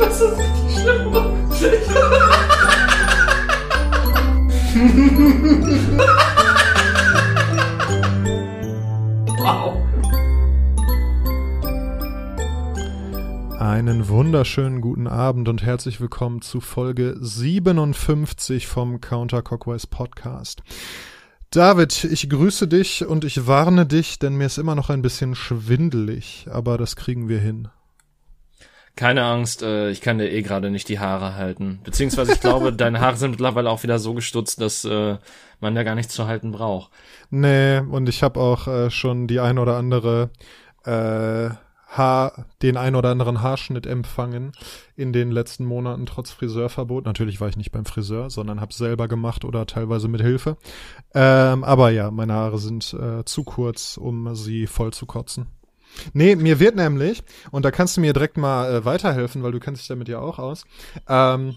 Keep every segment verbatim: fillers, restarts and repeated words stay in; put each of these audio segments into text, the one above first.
Das ist richtig schlimm. Wow. Einen wunderschönen guten Abend und herzlich willkommen zu Folge siebenundfünfzig vom Counterclockwise Podcast. David, ich grüße dich und ich warne dich, denn mir ist immer noch ein bisschen schwindelig, aber das kriegen wir hin. Keine Angst, äh, ich kann dir eh gerade nicht die Haare halten. Beziehungsweise ich glaube, deine Haare sind mittlerweile auch wieder so gestutzt, dass äh, man da gar nichts zu halten braucht. Nee, und ich habe auch äh, schon die ein oder andere äh, Haar, den ein oder anderen Haarschnitt empfangen in den letzten Monaten trotz Friseurverbot. Natürlich war ich nicht beim Friseur, sondern hab's selber gemacht oder teilweise mit Hilfe. Ähm, aber ja, meine Haare sind äh, zu kurz, um sie voll zu kotzen. Nee, mir wird nämlich, und da kannst du mir direkt mal äh, weiterhelfen, weil du kennst dich damit ja auch aus, ähm,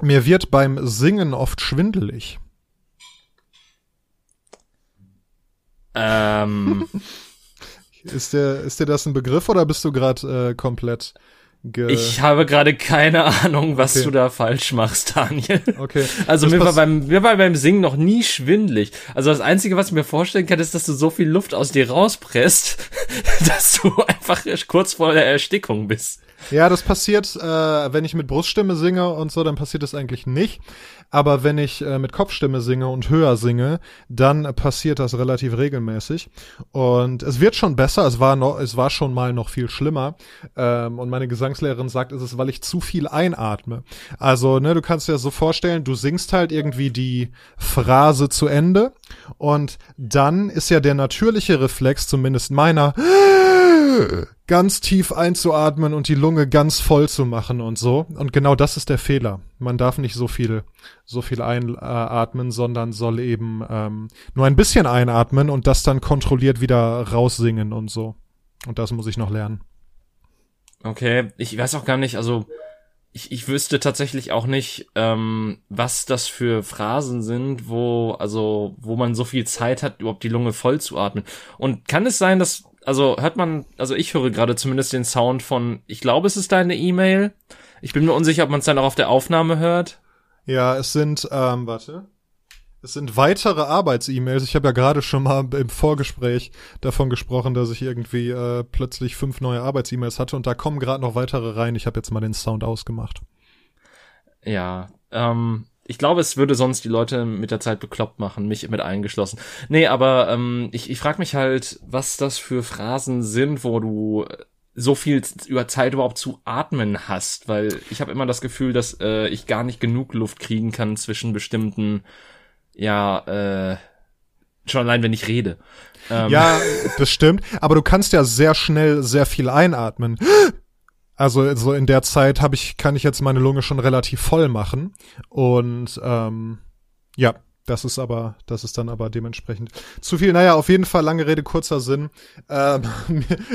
mir wird beim Singen oft schwindelig. Ähm... Ist dir, ist dir das ein Begriff oder bist du gerade äh, komplett ge... Ich habe gerade keine Ahnung, was okay. du da falsch machst, Daniel. Okay. Also das mir war, beim, mir war beim Singen noch nie schwindelig. Also das Einzige, was ich mir vorstellen kann, ist, dass du so viel Luft aus dir rauspresst, dass du einfach kurz vor der Erstickung bist. Ja, das passiert, äh, wenn ich mit Bruststimme singe und so, dann passiert das eigentlich nicht. Aber wenn ich äh, mit Kopfstimme singe und höher singe, dann äh, passiert das relativ regelmäßig. Und es wird schon besser, es war noch, es war schon mal noch viel schlimmer. Ähm, und meine Gesangslehrerin sagt, es ist, weil ich zu viel einatme. Also, ne, du kannst dir das so vorstellen, du singst halt irgendwie die Phrase zu Ende. Und dann ist ja der natürliche Reflex, zumindest meiner, ganz tief einzuatmen und die Lunge ganz voll zu machen und so. Und genau das ist der Fehler. Man darf nicht so viel, so viel einatmen, sondern soll eben ähm, nur ein bisschen einatmen und das dann kontrolliert wieder raussingen und so. Und das muss ich noch lernen. Okay, ich weiß auch gar nicht, also ich, ich wüsste tatsächlich auch nicht, ähm, was das für Phrasen sind, wo, also, wo man so viel Zeit hat, überhaupt die Lunge voll zu atmen. Und kann es sein, dass Also hört man, also ich höre gerade zumindest den Sound von, ich glaube, es ist deine E-Mail. Ich bin mir unsicher, ob man es dann auch auf der Aufnahme hört. Ja, es sind, ähm, warte, es sind weitere Arbeits-E-Mails. Ich habe ja gerade schon mal im Vorgespräch davon gesprochen, dass ich irgendwie äh, plötzlich fünf neue Arbeits-E-Mails hatte und da kommen gerade noch weitere rein. Ich habe jetzt mal den Sound ausgemacht. Ja, ähm... ich glaube, es würde sonst die Leute mit der Zeit bekloppt machen, mich mit eingeschlossen. Nee, aber ähm, ich, ich frage mich halt, was das für Phrasen sind, wo du so viel über Zeit überhaupt zu atmen hast. Weil ich habe immer das Gefühl, dass äh, ich gar nicht genug Luft kriegen kann zwischen bestimmten, ja, äh, schon allein, wenn ich rede. Ähm. Ja, das stimmt. Aber du kannst ja sehr schnell sehr viel einatmen. Also so in der Zeit habe ich kann ich jetzt meine Lunge schon relativ voll machen und ähm, ja, das ist aber das ist dann aber dementsprechend zu viel. Naja, auf jeden Fall lange Rede kurzer Sinn. Ähm,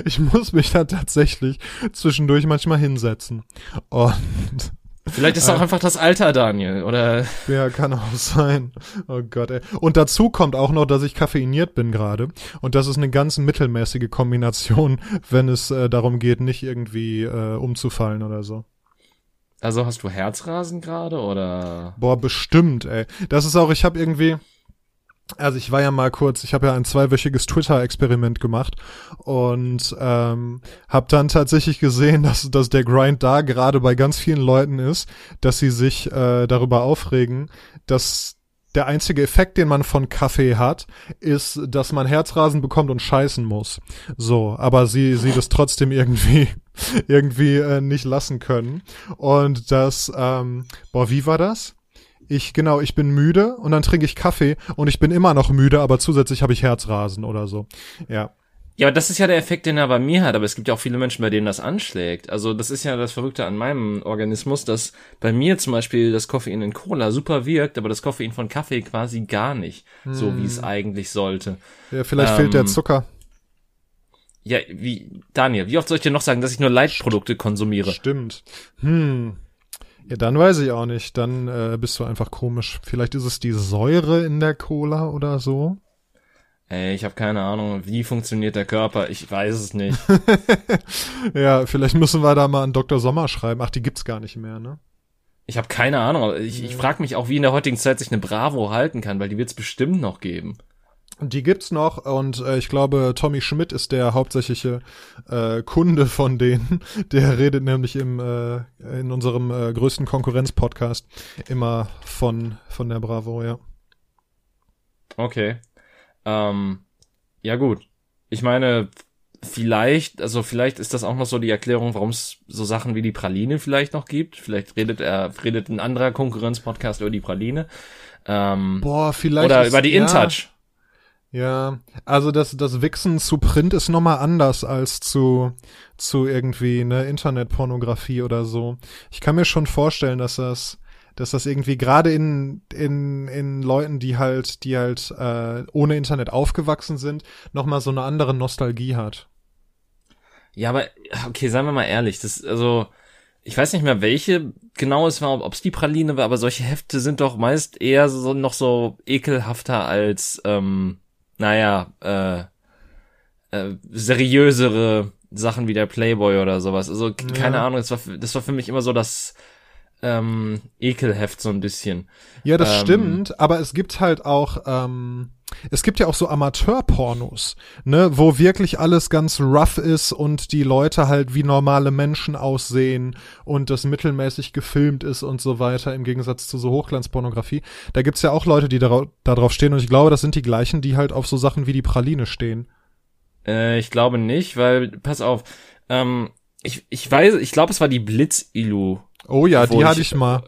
ich muss mich dann tatsächlich zwischendurch manchmal hinsetzen und vielleicht ist auch äh, einfach das Alter, Daniel, oder? Ja, kann auch sein. Oh Gott, ey. Und dazu kommt auch noch, dass ich kaffeiniert bin gerade. Und das ist eine ganz mittelmäßige Kombination, wenn es äh, darum geht, nicht irgendwie äh, umzufallen oder so. Also hast du Herzrasen gerade, oder? Boah, bestimmt, ey. Das ist auch, ich habe irgendwie... Also ich war ja mal kurz, ich habe ja ein zweiwöchiges Twitter-Experiment gemacht und ähm, habe dann tatsächlich gesehen, dass, dass der Grind da gerade bei ganz vielen Leuten ist, dass sie sich äh, darüber aufregen, dass der einzige Effekt, den man von Kaffee hat, ist, dass man Herzrasen bekommt und scheißen muss. So, aber sie sie das trotzdem irgendwie irgendwie äh, nicht lassen können. Und das, ähm, boah, wie war das? Ich, genau, ich bin müde und dann trinke ich Kaffee und ich bin immer noch müde, aber zusätzlich habe ich Herzrasen oder so, ja. Ja, aber das ist ja der Effekt, den er bei mir hat, aber es gibt ja auch viele Menschen, bei denen das anschlägt. Also das ist ja das Verrückte an meinem Organismus, dass bei mir zum Beispiel das Koffein in Cola super wirkt, aber das Koffein von Kaffee quasi gar nicht, hm. so wie es eigentlich sollte. Ja, vielleicht ähm, fehlt der Zucker. Ja, wie, Daniel, wie oft soll ich dir noch sagen, dass ich nur Leitprodukte konsumiere? Stimmt, hm. Ja, dann weiß ich auch nicht. Dann äh, bist du einfach komisch. Vielleicht ist es die Säure in der Cola oder so. Ey, ich habe keine Ahnung, wie funktioniert der Körper? Ich weiß es nicht. Ja, vielleicht müssen wir da mal an Doktor Sommer schreiben. Ach, die gibt's gar nicht mehr, ne? Ich habe keine Ahnung. Ich, ich frage mich auch, wie in der heutigen Zeit sich eine Bravo halten kann, weil die wird's bestimmt noch geben. Die gibt's noch und äh, ich glaube, Tommy Schmidt ist der hauptsächliche äh, Kunde von denen. Der redet nämlich im äh, in unserem äh, größten Konkurrenz-Podcast immer von von der Bravo, ja. Okay. Ähm, ja gut. Ich meine, vielleicht, also vielleicht ist das auch noch so die Erklärung, warum es so Sachen wie die Praline vielleicht noch gibt. Vielleicht redet er, redet ein anderer Konkurrenz-Podcast über die Praline. Ähm, Boah, vielleicht. Oder ist, über die InTouch. Ja, also das das Wichsen zu Print ist nochmal anders als zu zu irgendwie ne Internetpornografie oder so. Ich kann mir schon vorstellen, dass das dass das irgendwie gerade in in in Leuten, die halt die halt äh, ohne Internet aufgewachsen sind, nochmal so eine andere Nostalgie hat. Ja, aber okay, seien wir mal ehrlich, das also ich weiß nicht mehr, welche genau es war, ob es die Praline war, aber solche Hefte sind doch meist eher so noch so ekelhafter als ähm naja, äh, äh, seriösere Sachen wie der Playboy oder sowas. Also, k- ja. keine Ahnung, das war, das war für mich immer so das ähm, Ekelheft so ein bisschen. Ja, das ähm, stimmt, aber es gibt halt auch, ähm, es gibt ja auch so Amateurpornos, ne, wo wirklich alles ganz rough ist und die Leute halt wie normale Menschen aussehen und das mittelmäßig gefilmt ist und so weiter, im Gegensatz zu so Hochglanzpornografie. Da gibt's ja auch Leute, die da, da drauf stehen und ich glaube, das sind die gleichen, die halt auf so Sachen wie die Praline stehen. Äh, ich glaube nicht, weil, pass auf, ähm, ich, ich weiß, ich glaube, es war die Blitz-Illu. Oh ja, die hatte ich, ich mal.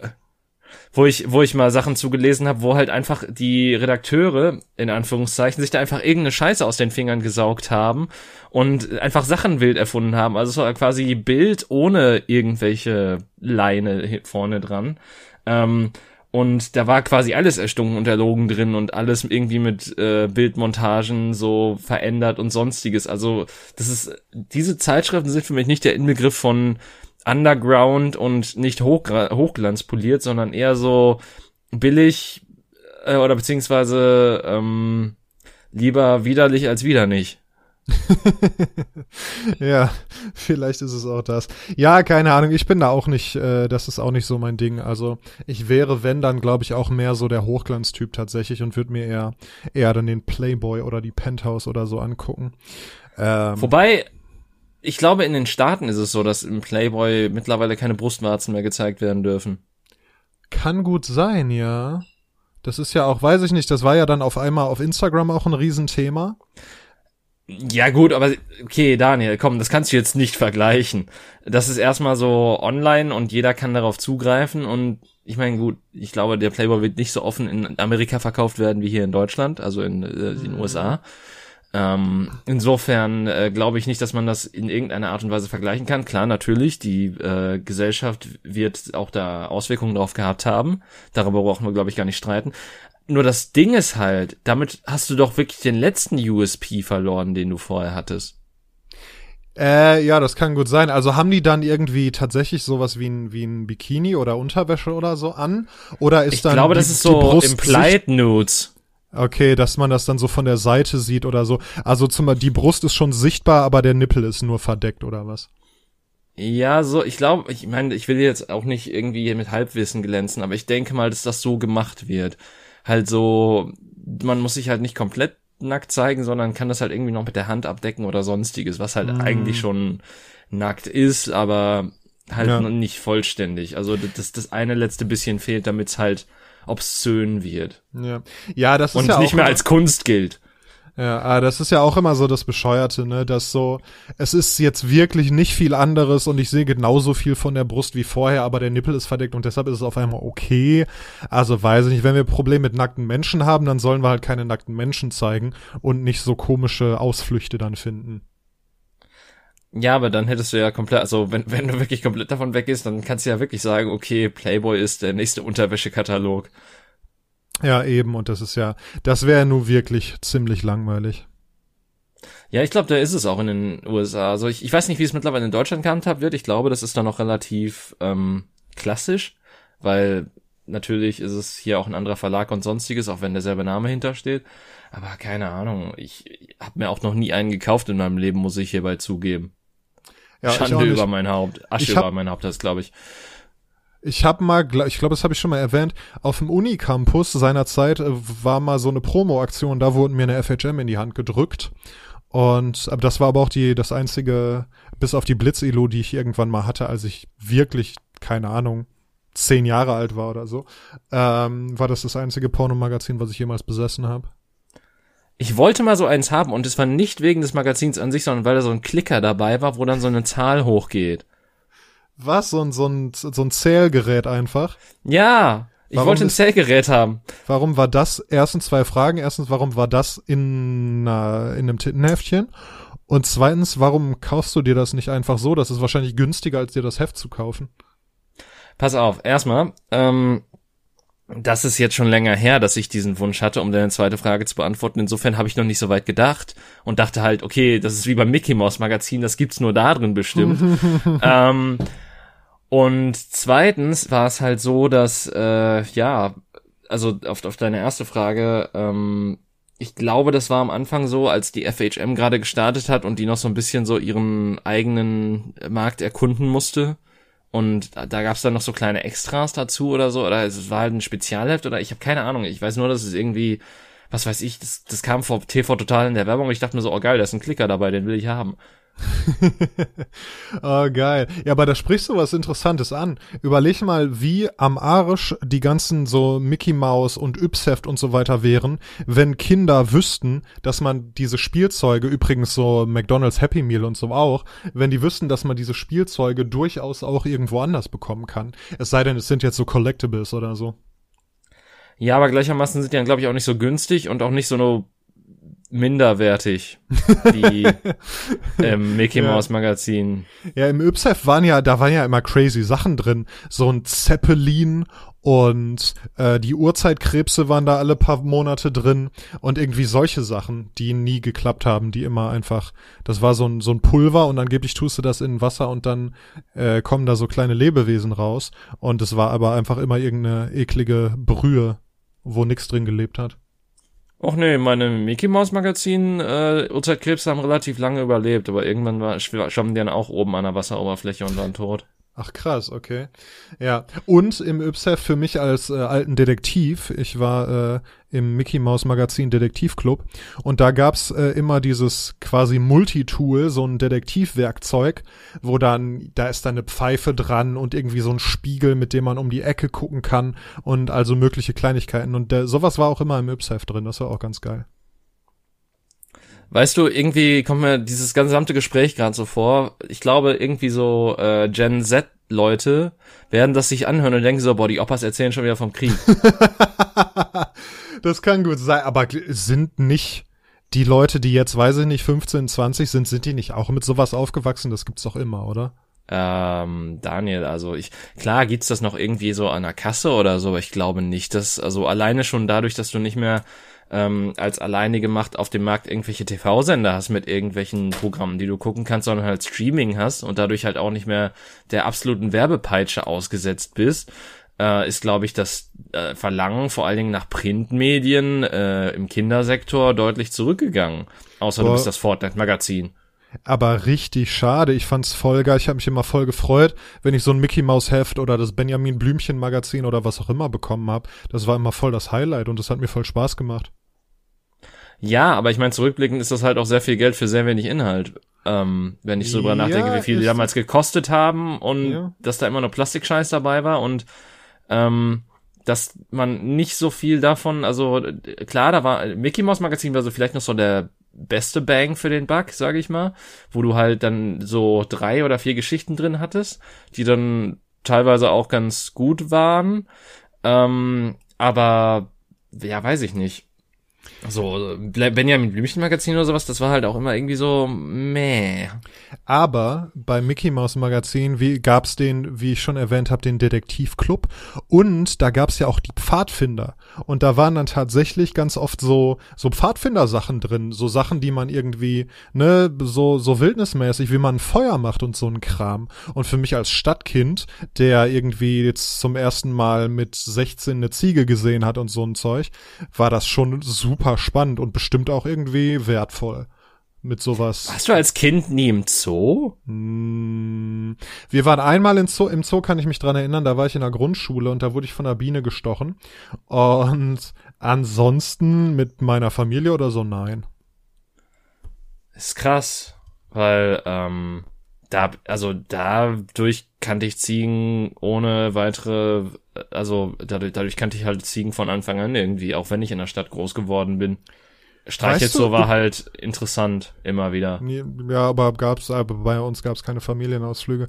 wo ich wo ich mal Sachen zugelesen habe, wo halt einfach die Redakteure, in Anführungszeichen, sich da einfach irgendeine Scheiße aus den Fingern gesaugt haben und einfach Sachen wild erfunden haben. Also es war quasi Bild ohne irgendwelche Leine vorne dran. Ähm, und da war quasi alles erstunken und erlogen drin und alles irgendwie mit äh, Bildmontagen so verändert und sonstiges. Also das ist, diese Zeitschriften sind für mich nicht der Inbegriff von Underground und nicht hochgra- hochglanzpoliert, sondern eher so billig äh, oder beziehungsweise ähm, lieber widerlich als wieder nicht. Ja, vielleicht ist es auch das. Ja, keine Ahnung, ich bin da auch nicht, äh, das ist auch nicht so mein Ding. Also ich wäre, wenn, dann glaube ich auch mehr so der Hochglanztyp tatsächlich und würde mir eher eher dann den Playboy oder die Penthouse oder so angucken. Ähm, Wobei... Ich glaube, in den Staaten ist es so, dass im Playboy mittlerweile keine Brustwarzen mehr gezeigt werden dürfen. Kann gut sein, ja. Das ist ja auch, weiß ich nicht, das war ja dann auf einmal auf Instagram auch ein Riesenthema. Ja gut, aber okay, Daniel, komm, das kannst du jetzt nicht vergleichen. Das ist erstmal so online und jeder kann darauf zugreifen und ich meine, gut, ich glaube, der Playboy wird nicht so offen in Amerika verkauft werden wie hier in Deutschland, also in, äh, in den mhm. U S A. Ähm, insofern äh, glaube ich nicht, dass man das in irgendeiner Art und Weise vergleichen kann. Klar, natürlich, die äh, Gesellschaft wird auch da Auswirkungen drauf gehabt haben. Darüber brauchen wir, glaube ich, gar nicht streiten. Nur das Ding ist halt, damit hast du doch wirklich den letzten U S P verloren, den du vorher hattest. Äh, ja, das kann gut sein. Also haben die dann irgendwie tatsächlich sowas wie ein, wie ein Bikini oder Unterwäsche oder so an? Oder ist ich dann glaube, die, das ist so Brust- Implied Nudes. Okay, dass man das dann so von der Seite sieht oder so. Also zum Beispiel die Brust ist schon sichtbar, aber der Nippel ist nur verdeckt oder was? Ja, so, ich glaube, ich meine, ich will jetzt auch nicht irgendwie mit Halbwissen glänzen, aber ich denke mal, dass das so gemacht wird. Halt so, man muss sich halt nicht komplett nackt zeigen, sondern kann das halt irgendwie noch mit der Hand abdecken oder sonstiges, was halt hm. eigentlich schon nackt ist, aber halt ja. noch nicht vollständig. Also das, das eine letzte bisschen fehlt, damit's halt obszön wird. Ja, ja das ist und ja auch nicht mehr immer, als Kunst gilt. Ja, das ist ja auch immer so das Bescheuerte, ne, dass so, es ist jetzt wirklich nicht viel anderes und ich sehe genauso viel von der Brust wie vorher, aber der Nippel ist verdeckt und deshalb ist es auf einmal okay. Also weiß ich nicht, wenn wir Probleme mit nackten Menschen haben, dann sollen wir halt keine nackten Menschen zeigen und nicht so komische Ausflüchte dann finden. Ja, aber dann hättest du ja komplett, also wenn wenn du wirklich komplett davon weg bist, dann kannst du ja wirklich sagen, okay, Playboy ist der nächste Unterwäschekatalog. Ja, eben, und das ist ja, das wäre nun wirklich ziemlich langweilig. Ja, ich glaube, da ist es auch in den U S A. Also ich, ich weiß nicht, wie es mittlerweile in Deutschland gehandhabt wird. Ich glaube, das ist da noch relativ ähm, klassisch, weil natürlich ist es hier auch ein anderer Verlag und sonstiges, auch wenn derselbe Name hintersteht. Aber keine Ahnung, ich, ich habe mir auch noch nie einen gekauft in meinem Leben, muss ich hierbei zugeben. Ja, Schande über mein Haupt, Asche hab, über mein Haupt, das glaube ich. Ich habe mal, ich glaube, das habe ich schon mal erwähnt, auf dem Unicampus seiner Zeit war mal so eine Promo-Aktion, da wurden mir eine F H M in die Hand gedrückt. Und aber das war aber auch die das einzige, bis auf die Blitz-Illu, die ich irgendwann mal hatte, als ich wirklich, keine Ahnung, zehn Jahre alt war oder so, ähm, war das das einzige Pornomagazin, was ich jemals besessen habe. Ich wollte mal so eins haben und es war nicht wegen des Magazins an sich, sondern weil da so ein Klicker dabei war, wo dann so eine Zahl hochgeht. Was? So ein, so ein, so ein Zählgerät einfach? Ja, ich warum wollte ein Zählgerät haben. Warum war das? Erstens zwei Fragen. Erstens, warum war das in, äh, in einem Tittenheftchen? Und zweitens, warum kaufst du dir das nicht einfach so? Das ist wahrscheinlich günstiger, als dir das Heft zu kaufen. Pass auf, erstmal, ähm, das ist jetzt schon länger her, dass ich diesen Wunsch hatte, um deine zweite Frage zu beantworten. Insofern habe ich noch nicht so weit gedacht und dachte halt, okay, das ist wie beim Mickey Mouse Magazin, das gibt's nur da drin bestimmt. ähm, und zweitens war es halt so, dass, äh, ja, also auf, auf deine erste Frage, ähm, ich glaube, das war am Anfang so, als die F H M gerade gestartet hat und die noch so ein bisschen so ihren eigenen Markt erkunden musste. Und da gab's dann noch so kleine Extras dazu oder so, oder es war halt ein Spezialheft oder ich habe keine Ahnung, ich weiß nur, dass es irgendwie, was weiß ich, das, das kam vor T V Total in der Werbung und ich dachte mir so, oh geil, da ist ein Klicker dabei, den will ich haben. Oh geil. Ja, aber da sprichst du was Interessantes an. Überleg mal, wie am Arsch die ganzen so Mickey Mouse und Yps Heft und so weiter wären, wenn Kinder wüssten, dass man diese Spielzeuge, übrigens so McDonald's Happy Meal und so auch, wenn die wüssten, dass man diese Spielzeuge durchaus auch irgendwo anders bekommen kann. Es sei denn, es sind jetzt so Collectibles oder so. Ja, aber gleichermaßen sind die dann, glaube ich, auch nicht so günstig und auch nicht so eine minderwertig, die ähm, Mickey Mouse Magazin. Ja, im Yps-Heft waren ja, da waren ja immer crazy Sachen drin. So ein Zeppelin und äh, die Uhrzeitkrebse waren da alle paar Monate drin und irgendwie solche Sachen, die nie geklappt haben, die immer einfach, das war so ein so ein Pulver und angeblich tust du das in Wasser und dann äh, kommen da so kleine Lebewesen raus und es war aber einfach immer irgendeine eklige Brühe, wo nix drin gelebt hat. Och nee, meine Mickey-Mouse-Magazin, äh, Uhrzeitkrebse haben relativ lange überlebt, aber irgendwann war, schwammen die dann auch oben an der Wasseroberfläche und waren tot. Ach krass, okay. Ja, und im Yps-Heft für mich als äh, alten Detektiv, ich war äh, im Mickey-Mouse-Magazin Detektivclub und da gab's äh, immer dieses quasi Multitool, so ein Detektivwerkzeug, wo dann, da ist dann eine Pfeife dran und irgendwie so ein Spiegel, mit dem man um die Ecke gucken kann und also mögliche Kleinigkeiten und der, sowas war auch immer im Yps-Heft drin, das war auch ganz geil. Weißt du, irgendwie kommt mir dieses gesamte Gespräch gerade so vor. Ich glaube, irgendwie so äh, Gen Z-Leute werden das sich anhören und denken so, boah, die Opas erzählen schon wieder vom Krieg. Das kann gut sein, aber sind nicht die Leute, die jetzt, weiß ich nicht, fünfzehn, zwanzig sind, sind die nicht auch mit sowas aufgewachsen? Das gibt's doch immer, oder? Ähm, Daniel, also ich, klar gibt's das noch irgendwie so an der Kasse oder so, aber ich glaube nicht, dass, also alleine schon dadurch, dass du nicht mehr ähm, als alleinige Macht auf dem Markt irgendwelche T V-Sender hast mit irgendwelchen Programmen, die du gucken kannst, sondern halt Streaming hast und dadurch halt auch nicht mehr der absoluten Werbepeitsche ausgesetzt bist, äh, ist, glaube ich, das äh, Verlangen vor allen Dingen nach Printmedien äh, im Kindersektor deutlich zurückgegangen. Außer Boah. Du bist das Fortnite-Magazin. Aber richtig schade, ich fand's voll geil, ich habe mich immer voll gefreut, wenn ich so ein Mickey-Maus-Heft oder das Benjamin Blümchen Magazin oder was auch immer bekommen habe. Das war immer voll das Highlight und das hat mir voll Spaß gemacht. Ja, aber ich meine, zurückblickend ist das halt auch sehr viel Geld für sehr wenig Inhalt. Ähm, wenn ich so drüber ja, nachdenke, wie viel die damals gekostet haben und ja. dass da immer nur Plastikscheiß dabei war und ähm, dass man nicht so viel davon, also klar, da war Mickey Mouse Magazin war so vielleicht noch so der beste Bang für den Buck, sage ich mal, wo du halt dann so drei oder vier Geschichten drin hattest, die dann teilweise auch ganz gut waren, ähm, aber ja, weiß ich nicht. So, Benjamin Blümchen Magazin oder sowas, das war halt auch immer irgendwie so, meh. Aber bei Mickey Mouse Magazin wie, gab's den, wie ich schon erwähnt habe, den Detektivclub. Und da gab's ja auch die Pfadfinder. Und da waren dann tatsächlich ganz oft so, so Pfadfinder-Sachen drin. So Sachen, die man irgendwie, ne, so, so wildnismäßig, wie man ein Feuer macht und so ein Kram. Und für mich als Stadtkind, der irgendwie jetzt zum ersten Mal mit sechzehn eine Ziege gesehen hat und so ein Zeug, war das schon super spannend und bestimmt auch irgendwie wertvoll mit sowas. Warst du als Kind nie im Zoo? Wir waren einmal im Zoo, im Zoo kann ich mich dran erinnern, da war ich in der Grundschule und da wurde ich von einer Biene gestochen. Und ansonsten mit meiner Familie oder so, nein. Ist krass, weil ähm, da, also dadurch kannte ich Ziegen ohne weitere, also dadurch, dadurch kannte ich halt Ziegen von Anfang an irgendwie, auch wenn ich in der Stadt groß geworden bin. Streich jetzt so war halt interessant, immer wieder. Ja, aber gab's, aber bei uns gab's keine Familienausflüge.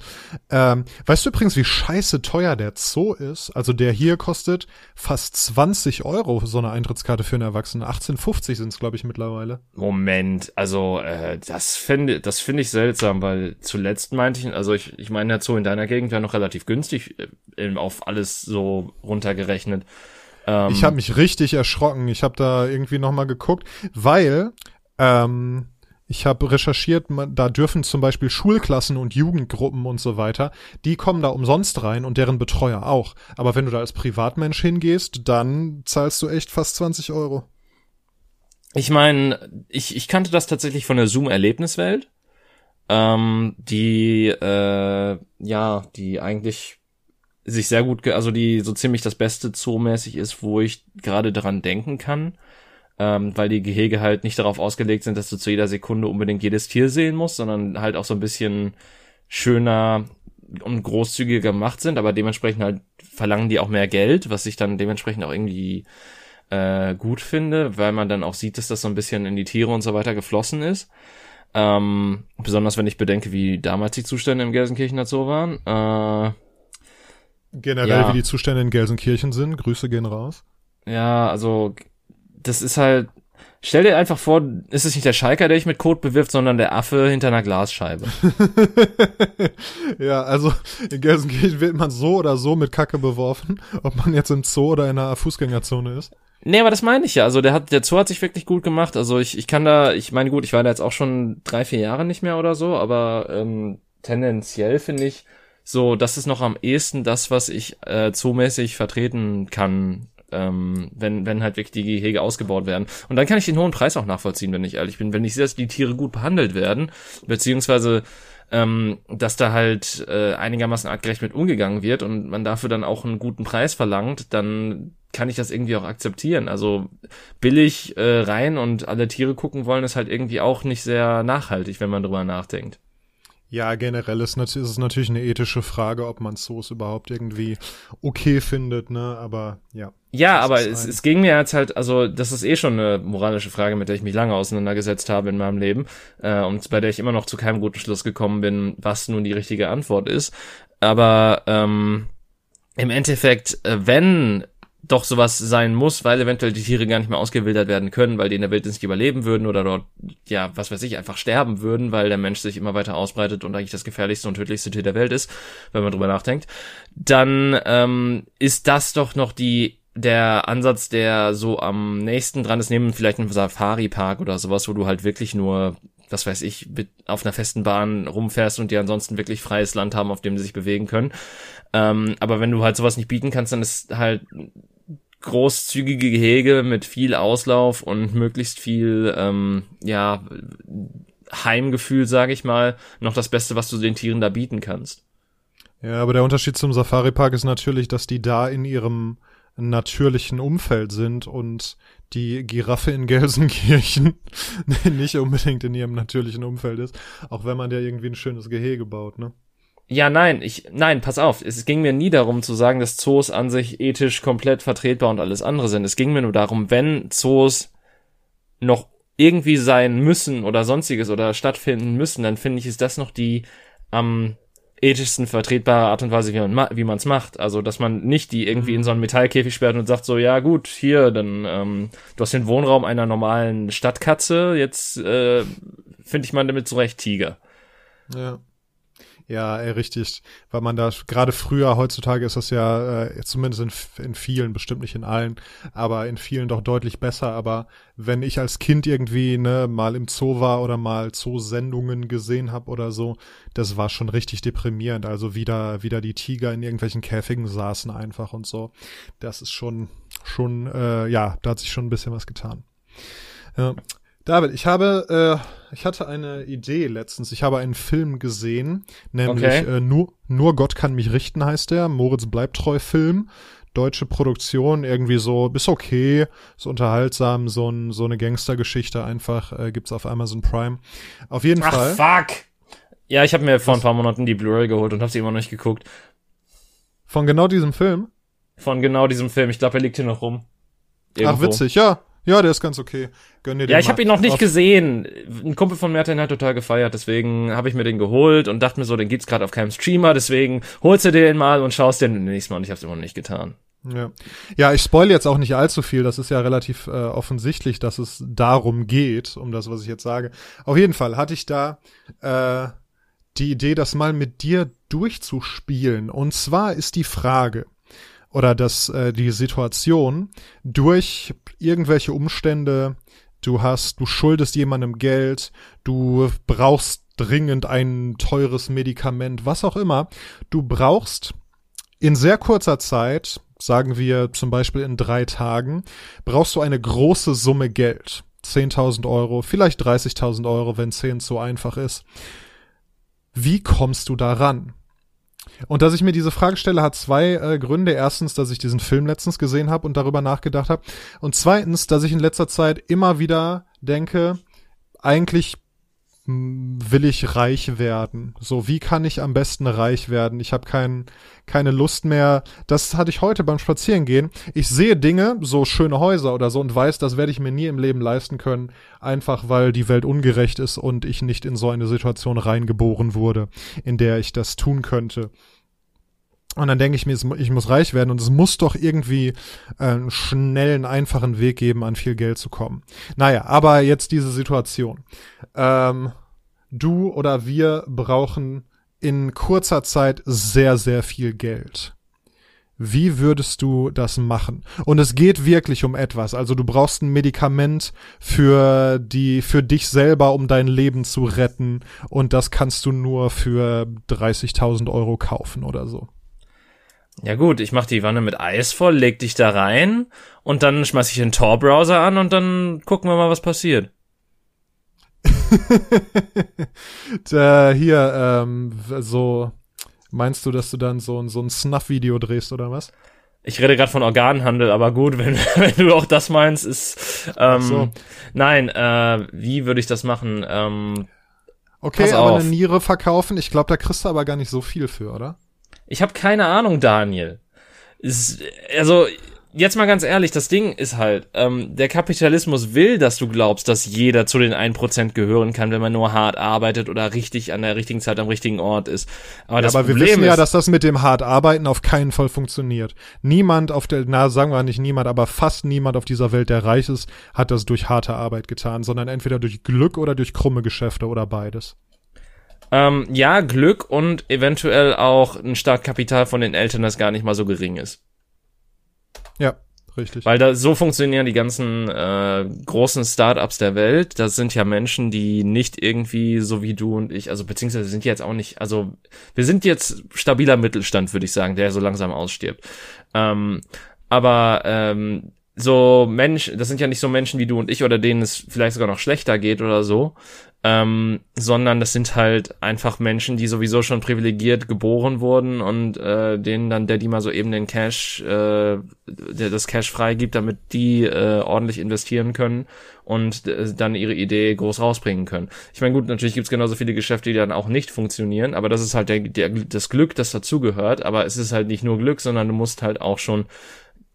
Ähm, weißt du übrigens, wie scheiße teuer der Zoo ist? Also der hier kostet fast zwanzig Euro, so eine Eintrittskarte für einen Erwachsenen. achtzehn fünfzig sind's, glaube ich, mittlerweile. Moment, also äh, das finde das finde ich seltsam, weil zuletzt meinte ich, also ich, ich meine, der Zoo in deiner Gegend wäre noch relativ günstig, äh, auf alles so runtergerechnet. Ich habe mich richtig erschrocken. Ich habe da irgendwie nochmal geguckt, weil ähm, ich habe recherchiert, da dürfen zum Beispiel Schulklassen und Jugendgruppen und so weiter, die kommen da umsonst rein und deren Betreuer auch. Aber wenn du da als Privatmensch hingehst, dann zahlst du echt fast zwanzig Euro. Ich meine, ich, ich kannte das tatsächlich von der Zoom-Erlebniswelt, ähm, die, äh, ja, die eigentlich sich sehr gut, ge- also die so ziemlich das Beste zoomäßig ist, wo ich gerade dran denken kann, ähm, weil die Gehege halt nicht darauf ausgelegt sind, dass du zu jeder Sekunde unbedingt jedes Tier sehen musst, sondern halt auch so ein bisschen schöner und großzügiger gemacht sind, aber dementsprechend halt verlangen die auch mehr Geld, was ich dann dementsprechend auch irgendwie äh, gut finde, weil man dann auch sieht, dass das so ein bisschen in die Tiere und so weiter geflossen ist. Ähm, besonders wenn ich bedenke, wie damals die Zustände im Gelsenkirchener Zoo waren, äh, generell, ja. Wie die Zustände in Gelsenkirchen sind. Grüße gehen raus. Ja, also das ist halt, stell dir einfach vor, ist es nicht der Schalker, der dich mit Kot bewirft, sondern der Affe hinter einer Glasscheibe. Ja, also in Gelsenkirchen wird man so oder so mit Kacke beworfen, ob man jetzt im Zoo oder in einer Fußgängerzone ist. Nee, aber das meine ich ja. Also der hat, der Zoo hat sich wirklich gut gemacht. Also ich ich kann da, ich meine gut, ich war da jetzt auch schon drei, vier Jahre nicht mehr oder so, aber ähm, tendenziell finde ich, so, das ist noch am ehesten das, was ich äh, zoomäßig vertreten kann, ähm, wenn wenn halt wirklich die Gehege ausgebaut werden. Und dann kann ich den hohen Preis auch nachvollziehen, wenn ich ehrlich bin. Wenn ich sehe, dass die Tiere gut behandelt werden, beziehungsweise ähm, dass da halt äh, einigermaßen artgerecht mit umgegangen wird und man dafür dann auch einen guten Preis verlangt, dann kann ich das irgendwie auch akzeptieren. Also billig äh, rein und alle Tiere gucken wollen, ist halt irgendwie auch nicht sehr nachhaltig, wenn man drüber nachdenkt. Ja, generell ist, ist es natürlich eine ethische Frage, ob man Zoos überhaupt irgendwie okay findet, ne, aber ja. Ja, aber es, es ging mir jetzt halt, also das ist eh schon eine moralische Frage, mit der ich mich lange auseinandergesetzt habe in meinem Leben äh, und bei der ich immer noch zu keinem guten Schluss gekommen bin, was nun die richtige Antwort ist, aber ähm, im Endeffekt, wenn doch sowas sein muss, weil eventuell die Tiere gar nicht mehr ausgewildert werden können, weil die in der Wildnis nicht überleben würden oder dort, ja, was weiß ich, einfach sterben würden, weil der Mensch sich immer weiter ausbreitet und eigentlich das gefährlichste und tödlichste Tier der Welt ist, wenn man drüber nachdenkt, dann ähm, ist das doch noch die der Ansatz, der so am nächsten dran ist, neben vielleicht einem Safari-Park oder sowas, wo du halt wirklich nur, was weiß ich, auf einer festen Bahn rumfährst und die ansonsten wirklich freies Land haben, auf dem sie sich bewegen können. Ähm, aber wenn du halt sowas nicht bieten kannst, dann ist halt großzügige Gehege mit viel Auslauf und möglichst viel ähm, ja Heimgefühl, sage ich mal, noch das Beste, was du den Tieren da bieten kannst. Ja, aber der Unterschied zum Safari-Park ist natürlich, dass die da in ihrem natürlichen Umfeld sind und die Giraffe in Gelsenkirchen nicht unbedingt in ihrem natürlichen Umfeld ist, auch wenn man da irgendwie ein schönes Gehege baut, ne? Ja, nein, ich, nein, pass auf. Es ging mir nie darum zu sagen, dass Zoos an sich ethisch komplett vertretbar und alles andere sind. Es ging mir nur darum, wenn Zoos noch irgendwie sein müssen oder sonstiges oder stattfinden müssen, dann finde ich, ist das noch die am ethischsten vertretbare Art und Weise, wie man ma- wie man's macht. Also, dass man nicht die irgendwie in so einen Metallkäfig sperrt und sagt so, ja gut, hier, dann ähm, du hast den Wohnraum einer normalen Stadtkatze, jetzt äh, finde ich mal damit zurecht Tiger. Ja. Ja, ey, richtig, weil man da gerade früher, heutzutage ist das ja äh, zumindest in, in vielen, bestimmt nicht in allen, aber in vielen doch deutlich besser, aber wenn ich als Kind irgendwie ne mal im Zoo war oder mal Zoosendungen gesehen habe oder so, das war schon richtig deprimierend, also wieder wieder die Tiger in irgendwelchen Käfigen saßen einfach und so, das ist schon, schon äh, ja, da hat sich schon ein bisschen was getan. Ja. David, ich habe, äh, ich hatte eine Idee letztens. Ich habe einen Film gesehen, nämlich okay. äh, Nur, Nur Gott kann mich richten heißt der, Moritz Bleibtreu Film, deutsche Produktion, irgendwie so, ist okay, ist unterhaltsam, so, ein, so eine Gangstergeschichte einfach, äh, gibt's auf Amazon Prime. Auf jeden Ach, Fall. Ach, fuck! Ja, ich habe mir vor ein paar Monaten die Blu-ray geholt und habe sie immer noch nicht geguckt. Von genau diesem Film? Von genau diesem Film. Ich glaube, er liegt hier noch rum. Irgendwo. Ach, witzig, ja. Ja, der ist ganz okay. Gönn dir den. Ja, ich habe ihn noch nicht gesehen. Ein Kumpel von mir hat den halt total gefeiert, deswegen habe ich mir den geholt und dachte mir so, den gibt's gerade auf keinem Streamer, deswegen holst du den mal und schaust den nächstes Mal und ich hab's immer noch nicht getan. Ja, ja, ich spoil jetzt auch nicht allzu viel, das ist ja relativ äh, offensichtlich, dass es darum geht, um das, was ich jetzt sage. Auf jeden Fall hatte ich da äh, die Idee, das mal mit dir durchzuspielen. Und zwar ist die Frage, oder dass äh, die Situation durch irgendwelche Umstände, du hast, du schuldest jemandem Geld, du brauchst dringend ein teures Medikament, was auch immer, du brauchst in sehr kurzer Zeit, sagen wir zum Beispiel in drei Tagen, brauchst du eine große Summe Geld, zehntausend Euro, vielleicht dreißigtausend Euro, wenn zehn zu einfach ist. Wie kommst du da ran? Und dass ich mir diese Frage stelle, hat zwei äh, Gründe. Erstens, dass ich diesen Film letztens gesehen habe und darüber nachgedacht habe. Und zweitens, dass ich in letzter Zeit immer wieder denke, eigentlich will ich reich werden. So, wie kann ich am besten reich werden? Ich habe kein, keine Lust mehr. Das hatte ich heute beim Spazierengehen. Ich sehe Dinge, so schöne Häuser oder so, und weiß, das werde ich mir nie im Leben leisten können, einfach weil die Welt ungerecht ist und ich nicht in so eine Situation reingeboren wurde, in der ich das tun könnte. Und dann denke ich mir, ich muss reich werden und es muss doch irgendwie einen schnellen, einfachen Weg geben, an viel Geld zu kommen. Naja, aber jetzt diese Situation. Ähm, du oder wir brauchen in kurzer Zeit sehr, sehr viel Geld. Wie würdest du das machen? Und es geht wirklich um etwas. Also du brauchst ein Medikament für die, für dich selber, um dein Leben zu retten. Und das kannst du nur für dreißigtausend Euro kaufen oder so. Ja gut, ich mach die Wanne mit Eis voll, leg dich da rein und dann schmeiß ich den Tor-Browser an und dann gucken wir mal, was passiert. da, hier, ähm, so, meinst du, dass du dann so, so ein Snuff-Video drehst oder was? Ich rede gerade von Organhandel, aber gut, wenn, wenn du auch das meinst, ist, ähm, so. Nein, äh, wie würde ich das machen? Ähm, okay, aber eine Niere verkaufen, ich glaube, da kriegst du aber gar nicht so viel für, oder? Ich habe keine Ahnung, Daniel. Ist, also, jetzt mal ganz ehrlich, das Ding ist halt, ähm, der Kapitalismus will, dass du glaubst, dass jeder zu den ein Prozent gehören kann, wenn man nur hart arbeitet oder richtig an der richtigen Zeit am richtigen Ort ist. Aber, ja, das aber wir Problem wissen ja, ist, dass das mit dem hart arbeiten auf keinen Fall funktioniert. Niemand auf der, na sagen wir nicht niemand, aber fast niemand auf dieser Welt, der reich ist, hat das durch harte Arbeit getan, sondern entweder durch Glück oder durch krumme Geschäfte oder beides. Ähm, ja, Glück und eventuell auch ein Startkapital von den Eltern, das gar nicht mal so gering ist. Ja, richtig. Weil da so funktionieren die ganzen äh, großen Startups der Welt. Das sind ja Menschen, die nicht irgendwie so wie du und ich, also beziehungsweise sind jetzt auch nicht, also wir sind jetzt stabiler Mittelstand, würde ich sagen, der so langsam ausstirbt. Ähm, aber ähm, so Menschen, das sind ja nicht so Menschen wie du und ich oder denen es vielleicht sogar noch schlechter geht oder so. Ähm, sondern das sind halt einfach Menschen, die sowieso schon privilegiert geboren wurden und äh, denen dann der, die mal so eben den Cash, äh, der das Cash freigibt, damit die äh, ordentlich investieren können und äh, dann ihre Idee groß rausbringen können. Ich meine, gut, natürlich gibt's genauso viele Geschäfte, die dann auch nicht funktionieren, aber das ist halt der, der, das Glück, das dazugehört, aber es ist halt nicht nur Glück, sondern du musst halt auch schon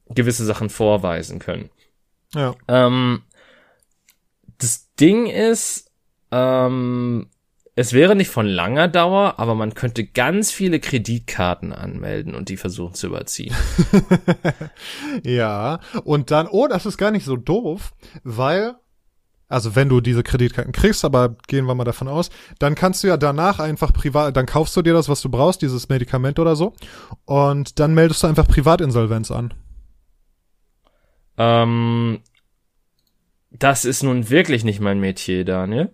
gewisse Sachen vorweisen können. Ja. Ähm, das Ding ist, Ähm, Es wäre nicht von langer Dauer, aber man könnte ganz viele Kreditkarten anmelden und die versuchen zu überziehen. Ja, und dann, oh, das ist gar nicht so doof, weil, also wenn du diese Kreditkarten kriegst, aber gehen wir mal davon aus, dann kannst du ja danach einfach privat, dann kaufst du dir das, was du brauchst, dieses Medikament oder so, und dann meldest du einfach Privatinsolvenz an. Ähm, das ist nun wirklich nicht mein Metier, Daniel.